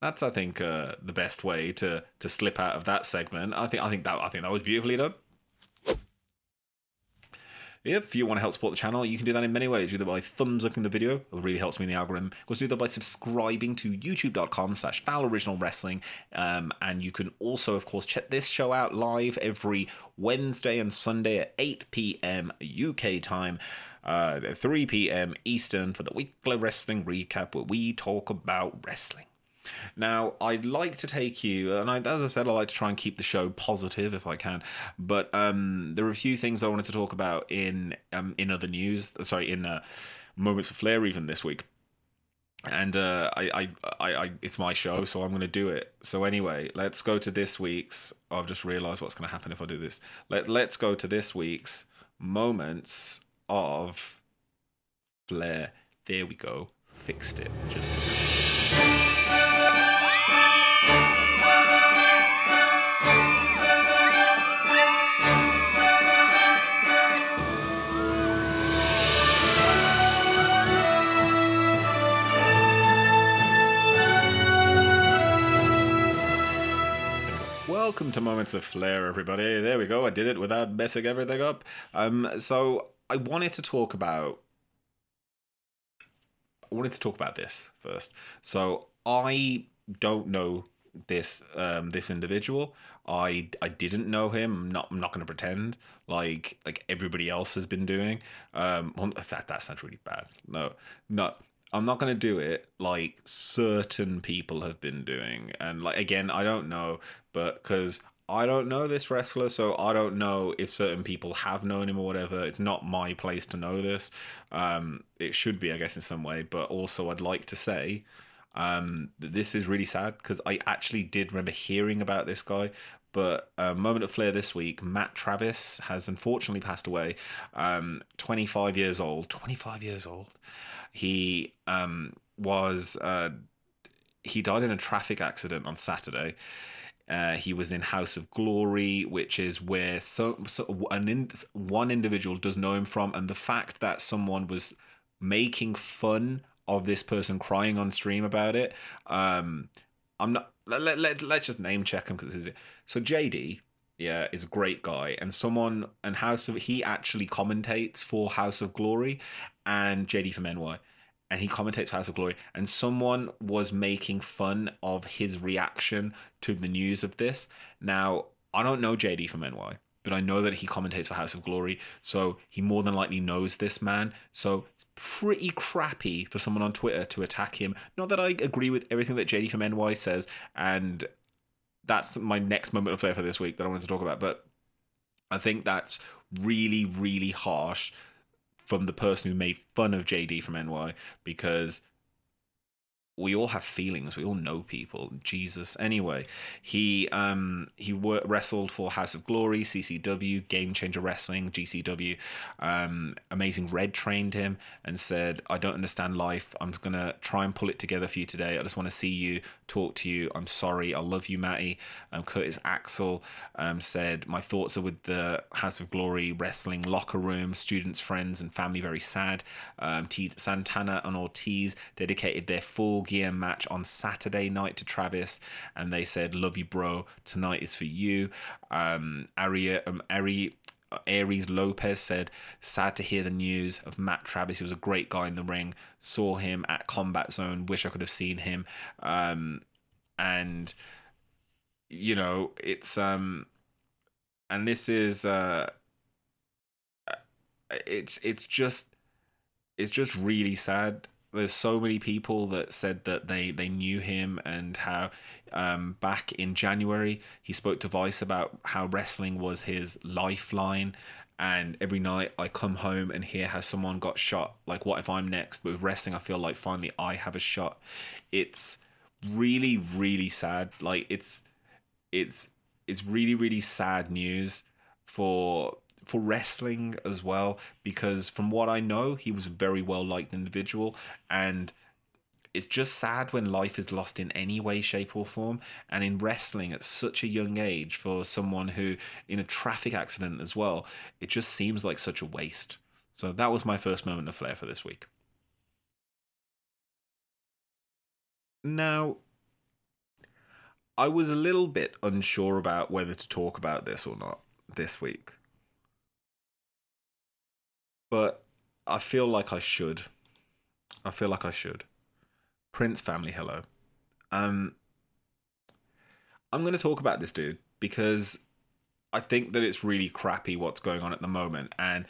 That's, I think, uh, the best way to to slip out of that segment. I think I think that I think that was beautifully done. If you want to help support the channel, you can do that in many ways. You can do that by thumbs upping the video. It really helps me in the algorithm. You can do that by subscribing to youtube.com slash FowlOriginalWrestling. Um, and you can also, of course, check this show out live every Wednesday and Sunday at eight p.m. U K time, uh, three p.m. Eastern, for the weekly wrestling recap where we talk about wrestling. Now, I'd like to take you, and I, as I said, I like to try and keep the show positive if I can, but um, there are a few things I wanted to talk about in um, in other news, sorry, in uh, Moments of Flair even this week, and uh, I, I, I, I, it's my show, so I'm going to do it. So anyway, let's go to this week's, I've just realised what's going to happen if I do this, Let, let's go to this week's Moments of Flair. There we go, fixed it just a bit. Welcome to Moments of Flair, everybody. There we go. I did it without messing everything up. Um, so I wanted to talk about... I wanted to talk about this first. So I don't know this um, this individual. I I didn't know him. I'm not, I'm not going to pretend like like everybody else has been doing. Um, that, that sounds really bad. No, no. I'm not going to do it like certain people have been doing. And like, again, I don't know, but because I don't know this wrestler, so I don't know if certain people have known him or whatever. It's not my place to know this. Um, it should be, I guess, in some way. But also I'd like to say um, that this is really sad, because I actually did remember hearing about this guy. But uh, Moment of Flair this week, Matt Travis has unfortunately passed away, um, twenty-five years old. twenty-five years old. He um, was, uh, he died in a traffic accident on Saturday. Uh, he was in House of Glory, which is where so, so an in, one individual does know him from. And the fact that someone was making fun of this person crying on stream about it. Um, I'm not. Let, let, let, let's just name check him, because this is it. So J D, yeah, is a great guy, and someone and House of he actually commentates for House of Glory, and J D from N Y, and he commentates for House of Glory. And someone was making fun of his reaction to the news of this. Now, I don't know J D from N Y, but I know that he commentates for House of Glory, so he more than likely knows this man. So it's pretty crappy for someone on Twitter to attack him. Not that I agree with everything that J D from N Y says, and that's my next moment of flair for this week that I wanted to talk about, but I think that's really, really harsh from the person who made fun of J D from N Y, because we all have feelings. We all know people. Jesus. Anyway, he um he wor- wrestled for House of Glory, C C W, Game Changer Wrestling, G C W. Um, Amazing Red trained him and said, "I don't understand life. I'm going to try and pull it together for you today. I just want to see you, talk to you. I'm sorry. I love you, Matty." Um, Curtis Axel um said, "My thoughts are with the House of Glory wrestling locker room, students, friends, and family. Very sad." Um, T- Santana and Ortiz dedicated their full Gear match on Saturday night to Travis, and they said, "Love you, bro. Tonight is for you." Um, Aria, um, Ari, Aries Lopez said, "Sad to hear the news of Matt Travis. He was a great guy in the ring. Saw him at Combat Zone. Wish I could have seen him." Um, and you know, it's um, and this is uh, it's it's just it's just really sad. There's so many people that said that they, they knew him, and how um, back in January he spoke to Vice about how wrestling was his lifeline, and every night I come home and hear how someone got shot. Like, what if I'm next? But with wrestling, I feel like finally I have a shot. It's really, really sad. Like, it's it's it's really, really sad news for for wrestling as well, because from what I know, he was a very well-liked individual, and it's just sad when life is lost in any way, shape, or form, and in wrestling at such a young age for someone who, in a traffic accident as well, it just seems like such a waste. So that was my first moment of flair for this week. Now, I was a little bit unsure about whether to talk about this or not this week, but I feel like I should. I feel like I should. Prince family, hello. Um, I'm going to talk about this dude because I think that it's really crappy what's going on at the moment. And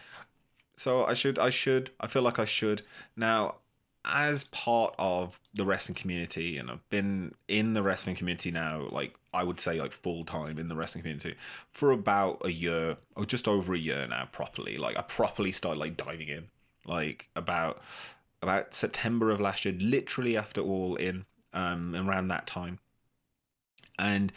so I should, I should, I feel like I should. Now, as part of the wrestling community, and I've been in the wrestling community now, like I would say like full time in the wrestling community for about a year or just over a year now properly. Like I properly started like diving in like about about September of last year, literally after All In, um around that time. And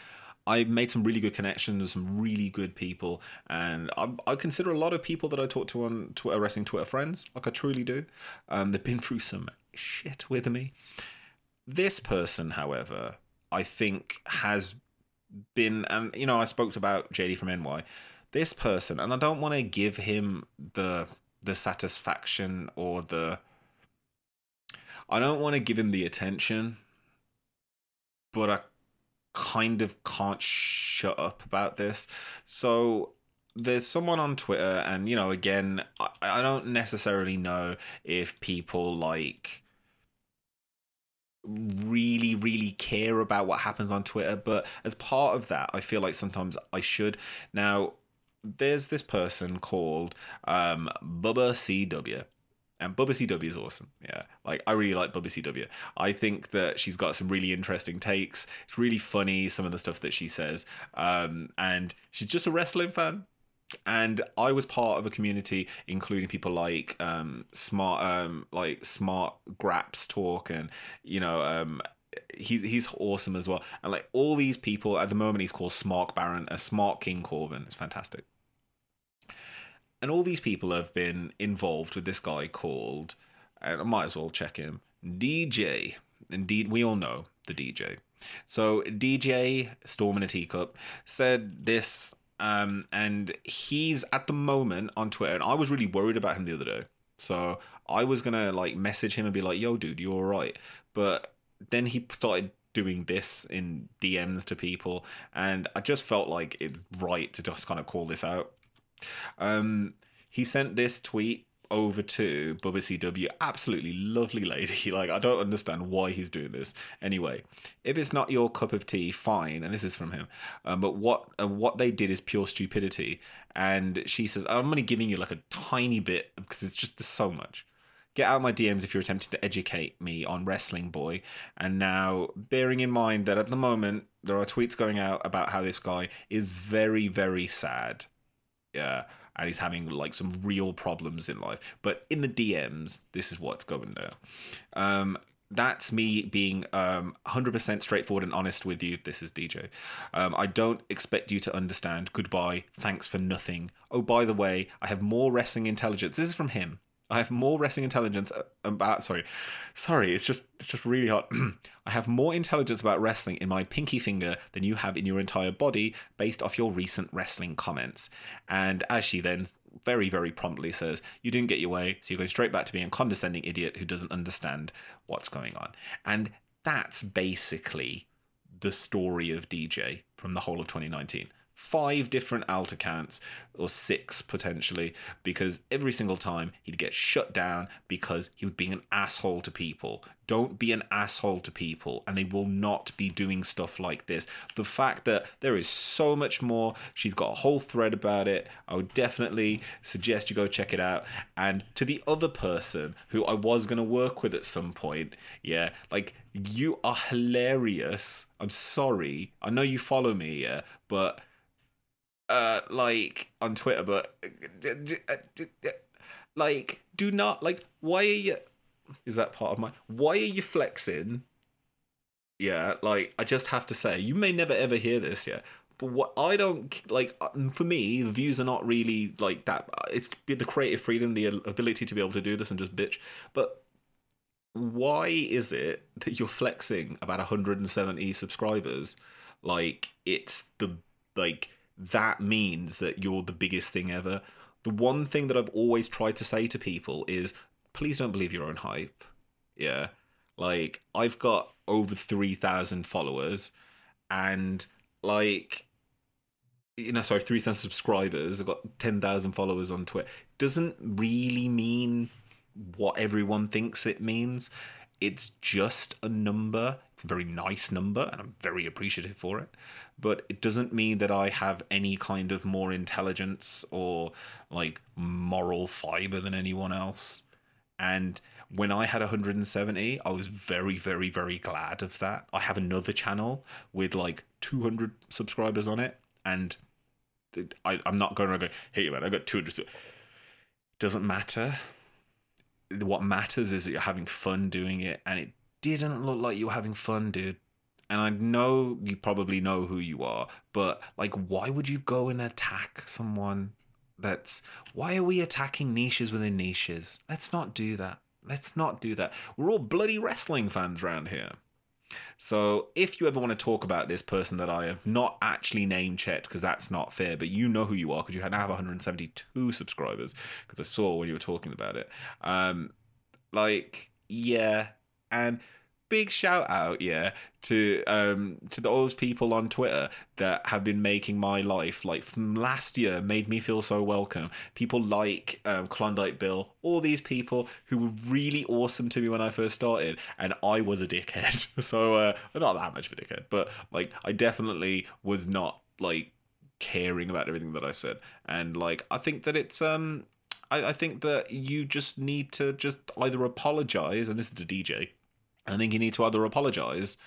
I've made some really good connections with some really good people, and I, I consider a lot of people that I talk to on Twitter, wrestling Twitter, friends. Like I truly do. Um, they've been through some shit with me. This person, however, I think has been, and you know, I spoke about J D from N Y. This person, and I don't want to give him the the satisfaction or the, I don't want to give him the attention, but I kind of can't shut up about this. So there's someone on Twitter, and you know, again, I, I don't necessarily know if people like really really care about what happens on Twitter, but as part of that, I feel like sometimes I should. Now, there's this person called um Bubba C W. And Bubba C W is awesome, yeah. Like, I really like Bubba C W. I think that she's got some really interesting takes. It's really funny, some of the stuff that she says. Um, and she's just a wrestling fan. And I was part of a community, including people like um, Smart um, like Smart Graps Talk, and, you know, um, he, he's awesome as well. And, like, all these people, at the moment he's called Smart Baron, a uh, Smart King Corbin. It's fantastic. And all these people have been involved with this guy called, and I might as well check him, D J. Indeed, we all know the D J. So D J Storm in a Teacup said this, um, and he's at the moment on Twitter, and I was really worried about him the other day. So I was going to like message him and be like, yo, dude, you all right? But then he started doing this in D Ms to people, and I just felt like it's right to just kind of call this out. Um, he sent this tweet over to Bubba C W, absolutely lovely lady. Like, I don't understand why he's doing this. Anyway, if it's not your cup of tea, fine. And this is from him. Um, but what uh, what they did is pure stupidity. And she says, I'm only giving you like a tiny bit because it's just so much. Get out of my D Ms if you're attempting to educate me on wrestling, boy. And now, bearing in mind that at the moment, there are tweets going out about how this guy is very, very sad. Yeah. And he's having like some real problems in life. But in the D Ms, this is what's going down. Um, that's me being um, one hundred percent straightforward and honest with you. This is D J. Um, I don't expect you to understand. Goodbye. Thanks for nothing. Oh, by the way, I have more wrestling intelligence. This is from him. I have more wrestling intelligence about... Sorry. Sorry, it's just it's just really hot. I have more intelligence about wrestling in my pinky finger than you have in your entire body based off your recent wrestling comments. And as she then very, very promptly says, you didn't get your way, so you're going straight back to being a condescending idiot who doesn't understand what's going on. And that's basically the story of D J from the whole of twenty nineteen. Five different alt accounts, or six potentially, because every single time he'd get shut down because he was being an asshole to people. Don't be an asshole to people, and they will not be doing stuff like this. The fact that there is so much more, she's got a whole thread about it. I would definitely suggest you go check it out. And to the other person who I was going to work with at some point, yeah, like, you are hilarious. I'm sorry. I know you follow me, yeah, but... Uh, like on Twitter, but like, do not like. Why are you? Is that part of my? Why are you flexing? Yeah, like I just have to say, you may never ever hear this, yeah. But what I don't like, for me, the views are not really like that. It's the creative freedom, the ability to be able to do this and just bitch. But why is it that you're flexing about one hundred seventy subscribers? Like it's the like. That means that you're the biggest thing ever. The one thing that I've always tried to say to people is, please don't believe your own hype. Yeah. Like, I've got over three thousand followers and, like, you know, sorry, three thousand subscribers. I've got ten thousand followers on Twitter. Doesn't really mean what everyone thinks it means. It's just a number. It's a very nice number, and I'm very appreciative for it. But it doesn't mean that I have any kind of more intelligence or, like, moral fibre than anyone else. And when I had one hundred seventy, I was very, very, very glad of that. I have another channel with, like, two hundred subscribers on it, and I, I'm not going to go, hey, man, I got two hundred. It doesn't matter. What matters is that you're having fun doing it, and it didn't look like you were having fun, dude. And I know you probably know who you are, but like, why would you go and attack someone? That's why are we attacking niches within niches? Let's not do that. Let's not do that. We're all bloody wrestling fans around here. So if you ever want to talk about this person that I have not actually name checked, because that's not fair, but you know who you are because you now have one hundred seventy-two subscribers, because I saw when you were talking about it. Um, like, yeah. And big shout out, yeah, to um to those people on Twitter that have been making my life, like, from last year, made me feel so welcome. People like um, Klondike Bill, all these people who were really awesome to me when I first started, and I was a dickhead. So, uh, not that much of a dickhead, but, like, I definitely was not, like, caring about everything that I said. And, like, I think that it's... um. I, I think that you just need to just either apologise, and this is to D J, I think you need to either apologise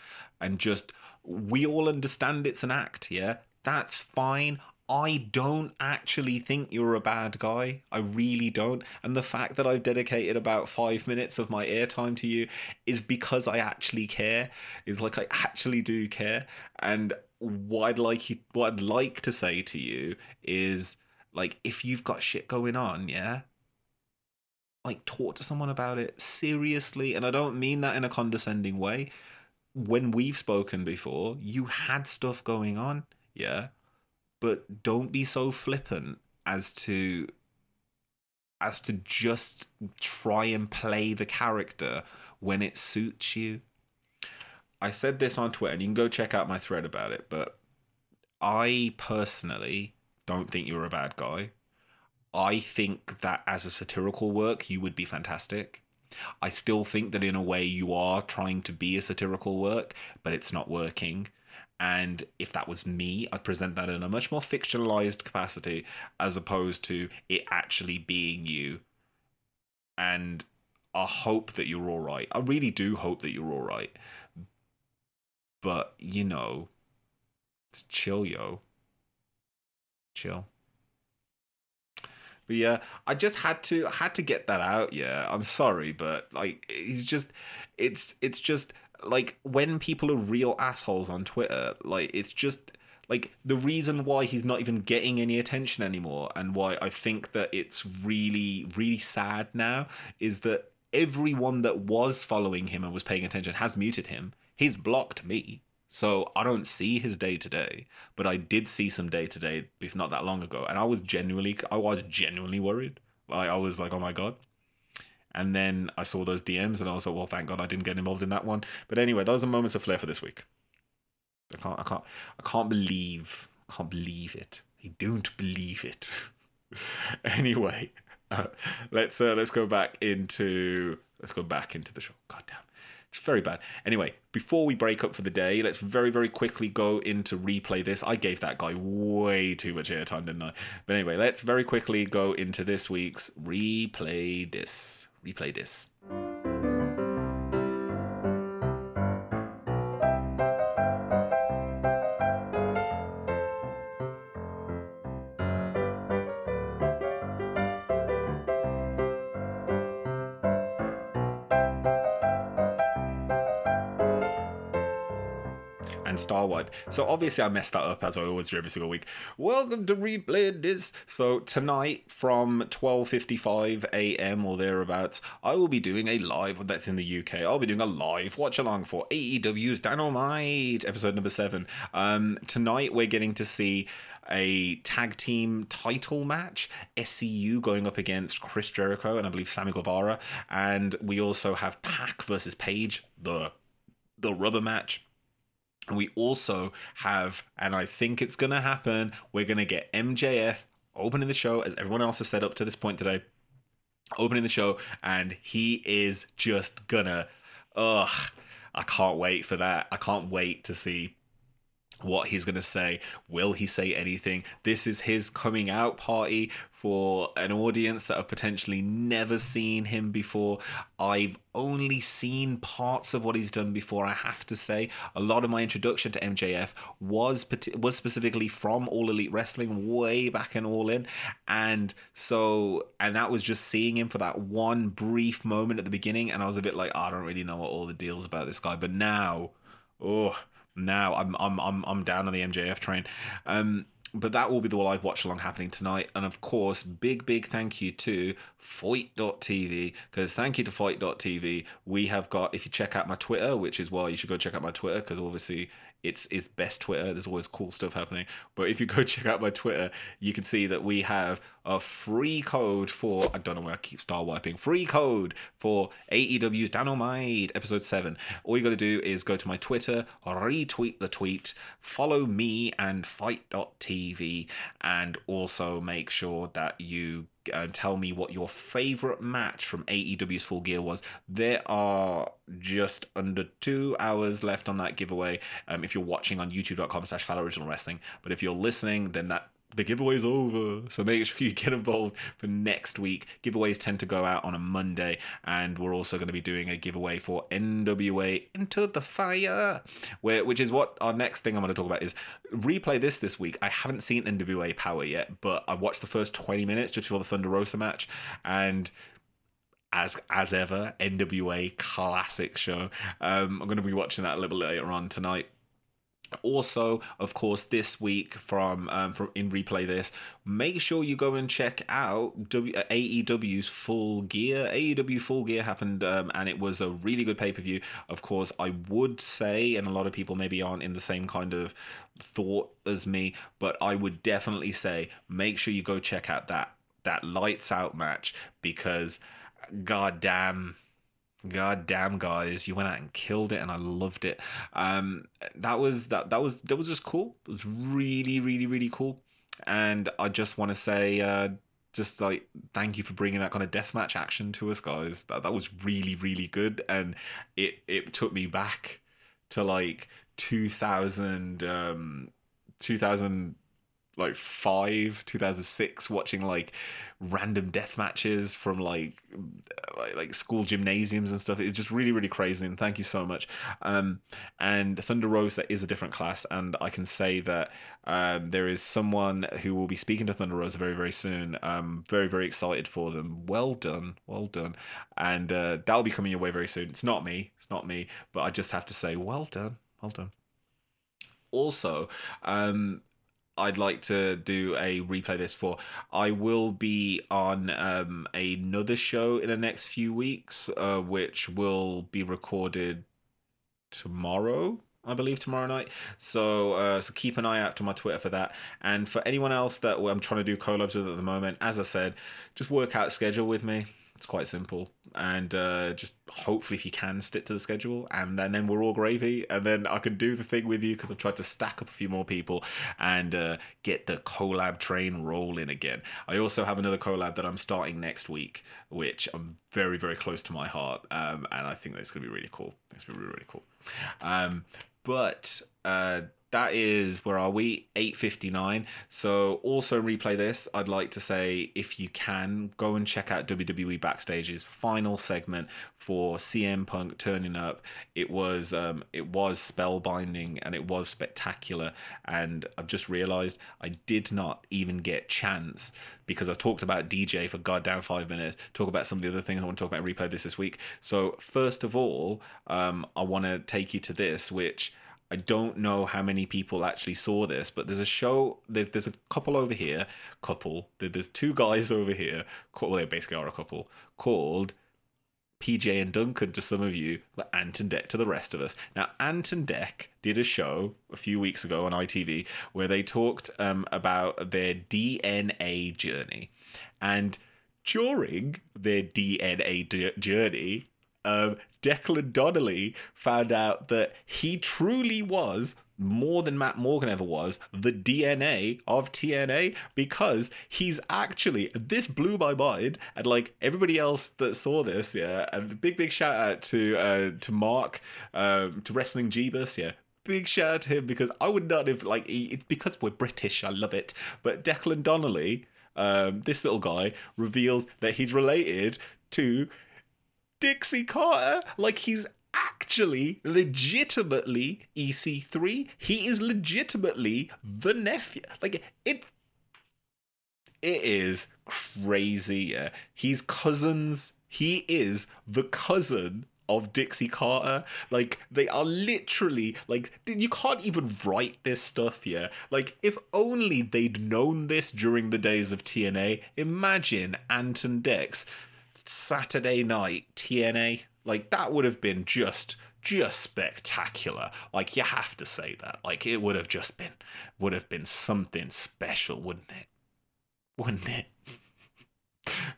and just, we all understand it's an act, yeah? That's fine. I don't actually think you're a bad guy. I really don't. And the fact that I've dedicated about five minutes of my airtime to you is because I actually care. It's like I actually do care. And what I'd like you, what I'd like to say to you is... Like, if you've got shit going on, yeah? Like, talk to someone about it seriously. And I don't mean that in a condescending way. When we've spoken before, you had stuff going on, yeah? But don't be so flippant as to as to just try and play the character when it suits you. I said this on Twitter, and you can go check out my thread about it, but I personally don't think you're a bad guy. I think that as a satirical work, you would be fantastic. I still think that in a way you are trying to be a satirical work, but it's not working. And if that was me, I'd present that in a much more fictionalized capacity as opposed to it actually being you. And I hope that you're all right. I really do hope that you're all right. But, you know, chill, yo. Chill. But yeah, I just had to had to get that out. Yeah, I'm sorry, but like, it's just, it's it's just like when people are real assholes on Twitter, like it's just like the reason why he's not even getting any attention anymore, and why I think that it's really really sad now is that everyone that was following him and was paying attention has muted him. He's blocked me. So I don't see his day-to-day, but I did see some day-to-day, if not that long ago. And I was genuinely, I was genuinely worried. Like, I was like, oh my God. And then I saw those D Ms and I was like, well, thank God I didn't get involved in that one. But anyway, those are moments of flair for this week. I can't, I can't, I can't believe, I can't believe it. I don't believe it. Anyway, uh, let's, uh, let's go back into, let's go back into the show. God damn. It's very bad. Anyway, before we break up for the day, let's very, very quickly go into replay this. I gave that guy way too much airtime, didn't I? But anyway, let's very quickly go into this week's replay this. Replay this. Starwide. So obviously I messed that up as I always do every single week. Welcome to Replay This. So tonight from twelve fifty-five a.m. or thereabouts, I will be doing a live, that's in the U K, I'll be doing a live watch along for A E W's Dynamite, episode number seven. Um, tonight we're getting to see a tag team title match, S C U going up against Chris Jericho and I believe Sammy Guevara. And we also have Pac versus Paige, the, the rubber match. And we also have, and I think it's going to happen, we're going to get M J F opening the show, as everyone else has said up to this point today, opening the show, and he is just gonna, ugh, I can't wait for that. I can't wait to see what he's going to say. Will he say anything? This is his coming out party for an audience that have potentially never seen him before. I've only seen parts of what he's done before, I have to say. A lot of my introduction to M J F was was specifically from All Elite Wrestling way back in All In. And so, and that was just seeing him for that one brief moment at the beginning. And I was a bit like, oh, I don't really know what all the deal's about this guy. But now, oh... Now I'm I'm I'm I'm down on the M J F train, um. But that will be the live watch along happening tonight, and of course, big big thank you to Fight dot T V, because thank you to Fight dot T V. We have got, if you check out my Twitter, which is why you should go check out my Twitter, because obviously it's it's best Twitter. There's always cool stuff happening. But if you go check out my Twitter, you can see that we have a free code for I don't know where I keep star wiping. Free code for A E W's Dynamite episode seven. All you got to do is go to my Twitter, retweet the tweet, follow me and Fight dot T V. And also make sure that you uh, tell me what your favorite match from A E W's Full Gear was. There are just under two hours left on that giveaway. Um, if you're watching on youtube dot com slash Fal Original Wrestling, but if you're listening, then that the giveaway's over. So make sure you get involved for next week. Giveaways tend to go out on a Monday, and we're also going to be doing a giveaway for N W A Into the Fire, where which is what our next thing I'm going to talk about is. Replay this this week. I haven't seen N W A Power yet, but I watched the first twenty minutes just before the Thunder Rosa match, and as as ever, N W A classic show. Um, I'm going to be watching that a little bit later on tonight. Also, of course, this week from um from in Replay This, make sure you go and check out W- A E W's Full Gear. A E W Full Gear happened, um, and it was a really good pay-per-view. Of course, I would say, and a lot of people maybe aren't in the same kind of thought as me, but I would definitely say make sure you go check out that that lights out match, because goddamn, goddamn guys, you went out and killed it, and I loved it. Um, that was that that was that was just cool. It was really, really, really cool. And I just want to say, uh, just like thank you for bringing that kind of deathmatch action to us, guys. That that was really, really good, and it it took me back to like two thousand, um, two thousand. Like five, two thousand six, watching like random death matches from like like school gymnasiums and stuff. It's just really, really crazy, and thank you so much. Um, and Thunder Rosa is a different class, and I can say that um, there is someone who will be speaking to Thunder Rosa very, very soon. Um, very, very excited for them. Well done, well done, and uh, that'll be coming your way very soon. It's not me, it's not me, but I just have to say, well done, well done. Also, um. I'd like to do a replay this for. I will be on um, another show in the next few weeks, uh, which will be recorded tomorrow, I believe, tomorrow night. So uh, so keep an eye out to my Twitter for that. And for anyone else that I'm trying to do collabs with at the moment, as I said, just work out a schedule with me. It's quite simple. And uh, just hopefully if you can stick to the schedule, and, and then we're all gravy, and then I can do the thing with you, because I've tried to stack up a few more people and uh, get the collab train rolling again. I also have another collab that I'm starting next week, which I'm very, very close to my heart. Um, and I think that's going to be really cool. It's going to be really, really cool. Um, but... Uh, That is, where are we? eight fifty-nine. So also replay this. I'd like to say, if you can, go and check out W W E Backstage's final segment for C M Punk turning up. It was um, it was spellbinding, and it was spectacular. And I've just realised I did not even get chance, because I talked about D J for goddamn five minutes, talk about some of the other things I want to talk about in replay this this week. So first of all, um, I want to take you to this, which... I don't know how many people actually saw this, but there's a show, there's, there's a couple over here, couple, there's two guys over here, well, they basically are a couple, called P J and Duncan to some of you, but Ant and Dec to the rest of us. Now, Ant and Dec did a show a few weeks ago on I T V where they talked um, about their D N A journey. And during their D N A d- journey... Um, Declan Donnelly found out that he truly was, more than Matt Morgan ever was, the D N A of T N A, because he's actually, this blew my mind, and like everybody else that saw this, yeah, and big, big shout out to uh, to Mark, um, to Wrestling Jeebus, yeah. Big shout out to him, because I would not have, like, he, it's because we're British, I love it, but Declan Donnelly, um, this little guy, reveals that he's related to Dixie Carter. Like, he's actually legitimately E C three. He is legitimately the nephew. Like, it it is crazy. Yeah. He's cousins. He is the cousin of Dixie Carter. Like, they are literally, like, you can't even write this stuff, yeah. Like, if only they'd known this during the days of T N A. Imagine Ant and Dex Saturday night T N A, like, that would have been just just spectacular. Like, you have to say that, like, it would have just been would have been something special, wouldn't it wouldn't it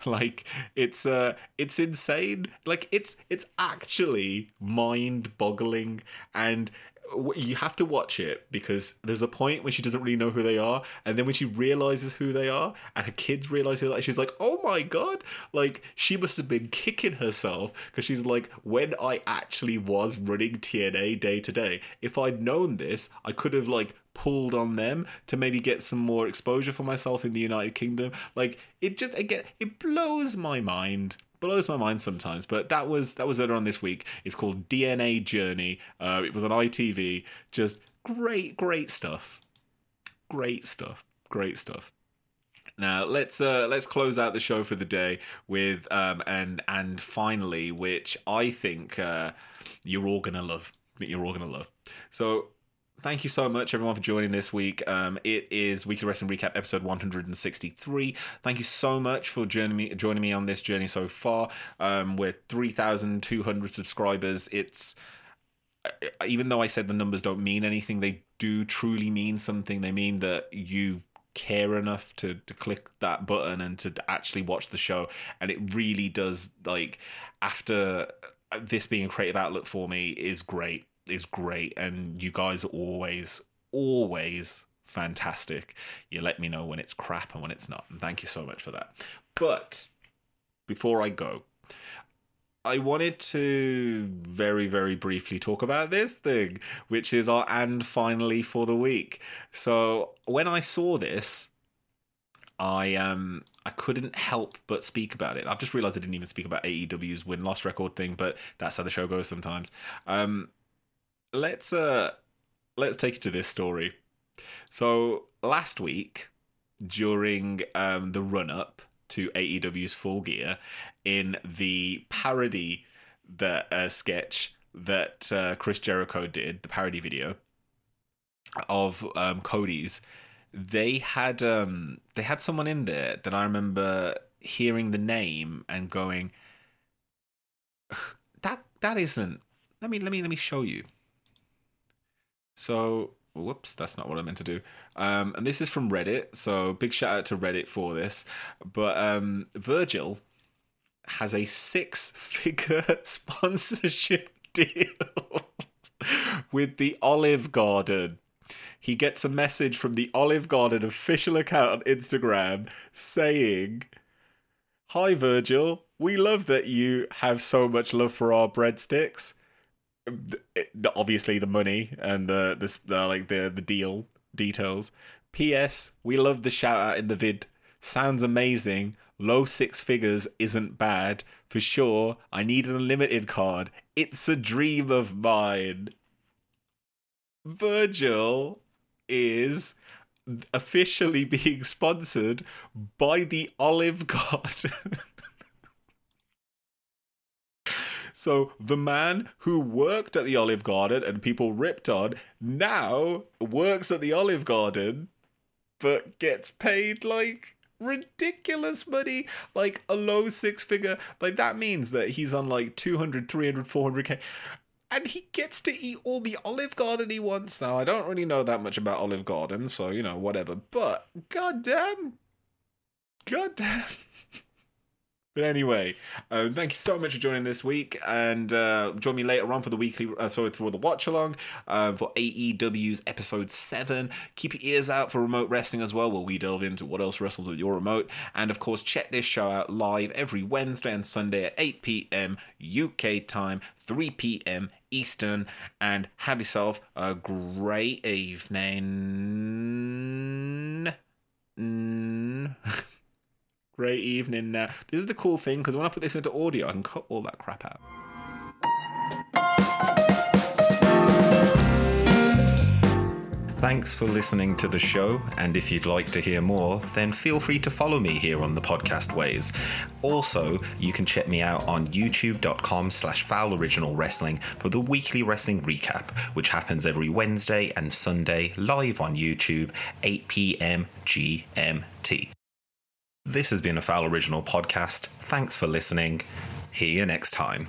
like, it's uh it's insane. Like, it's it's actually mind-boggling, and you have to watch it, because there's a point when she doesn't really know who they are, and then when she realizes who they are, and her kids realize who they are, she's like, oh my god, like, she must have been kicking herself, because she's like, when I actually was running T N A day to day, if I'd known this, I could have, like, pulled on them to maybe get some more exposure for myself in the United Kingdom. Like, it just, again, it blows my mind. Blows my mind sometimes, but that was that was earlier on this week. It's called D N A Journey. Uh, it was on I T V. Just great, great stuff. Great stuff. Great stuff. Now let's uh, let's close out the show for the day with um and and finally, which I think uh, you're all gonna love. You're all gonna love. So. Thank you so much, everyone, for joining this week. Um, it is Weekly Wrestling Recap, episode one hundred sixty-three. Thank you so much for joining me, joining me on this journey so far. Um, we're three thousand two hundred subscribers. It's, even though I said the numbers don't mean anything, they do truly mean something. They mean that you care enough to, to click that button and to actually watch the show. And it really does, like, after this being a creative outlet for me is great, is great. And you guys are always, always fantastic. You let me know when it's crap and when it's not. And thank you so much for that. But before I go, I wanted to very, very briefly talk about this thing, which is our and finally for the week. So when I saw this, I um I couldn't help but speak about it. I've just realised I didn't even speak about A E W's win-loss record thing, but that's how the show goes sometimes. Um, let's uh let's take it to this story. So last week, during um the run-up to A E W's Full Gear, in the parody that uh, sketch that uh, Chris Jericho did, the parody video of um, Cody's, they had um, they had someone in there that I remember hearing the name and going, that that isn't. Let me let me let me show you. So. Whoops, that's not what I meant to do. Um, and this is from Reddit, so big shout out to Reddit for this. But um, Virgil has a six-figure sponsorship deal with the Olive Garden. He gets a message from the Olive Garden official account on Instagram saying, "Hi Virgil, we love that you have so much love for our breadsticks." Obviously the money and the this the, like the the deal details. P S We love the shout out in the vid. Sounds amazing. Low six figures isn't bad for sure. I need an unlimited card. It's a dream of mine. Virgil is officially being sponsored by the Olive Garden. So the man who worked at the Olive Garden and people ripped on now works at the Olive Garden, but gets paid like ridiculous money, like a low six figure. Like that means that he's on like two hundred, three hundred, four hundred K. And he gets to eat all the Olive Garden he wants. Now, I don't really know that much about Olive Garden, so, you know, whatever. But goddamn, goddamn. But anyway, uh, thank you so much for joining this week, and uh, join me later on for the weekly, uh, sorry, for the watch along uh, for A E W's episode seven. Keep your ears out for Remote Wrestling as well, where we delve into what else wrestles with your remote. And of course, check this show out live every Wednesday and Sunday at eight p.m. U K time, three p.m. Eastern. And have yourself a great evening. Mm. Great evening now. This is the cool thing, because when I put this into audio, I can cut all that crap out. Thanks for listening to the show, and if you'd like to hear more, then feel free to follow me here on the Podcast Ways. Also, you can check me out on youtube.com slash Foul Original Wrestling for the weekly wrestling recap, which happens every Wednesday and Sunday live on YouTube, eight p.m. G M T. This has been a Foul Original podcast. Thanks for listening. See you next time.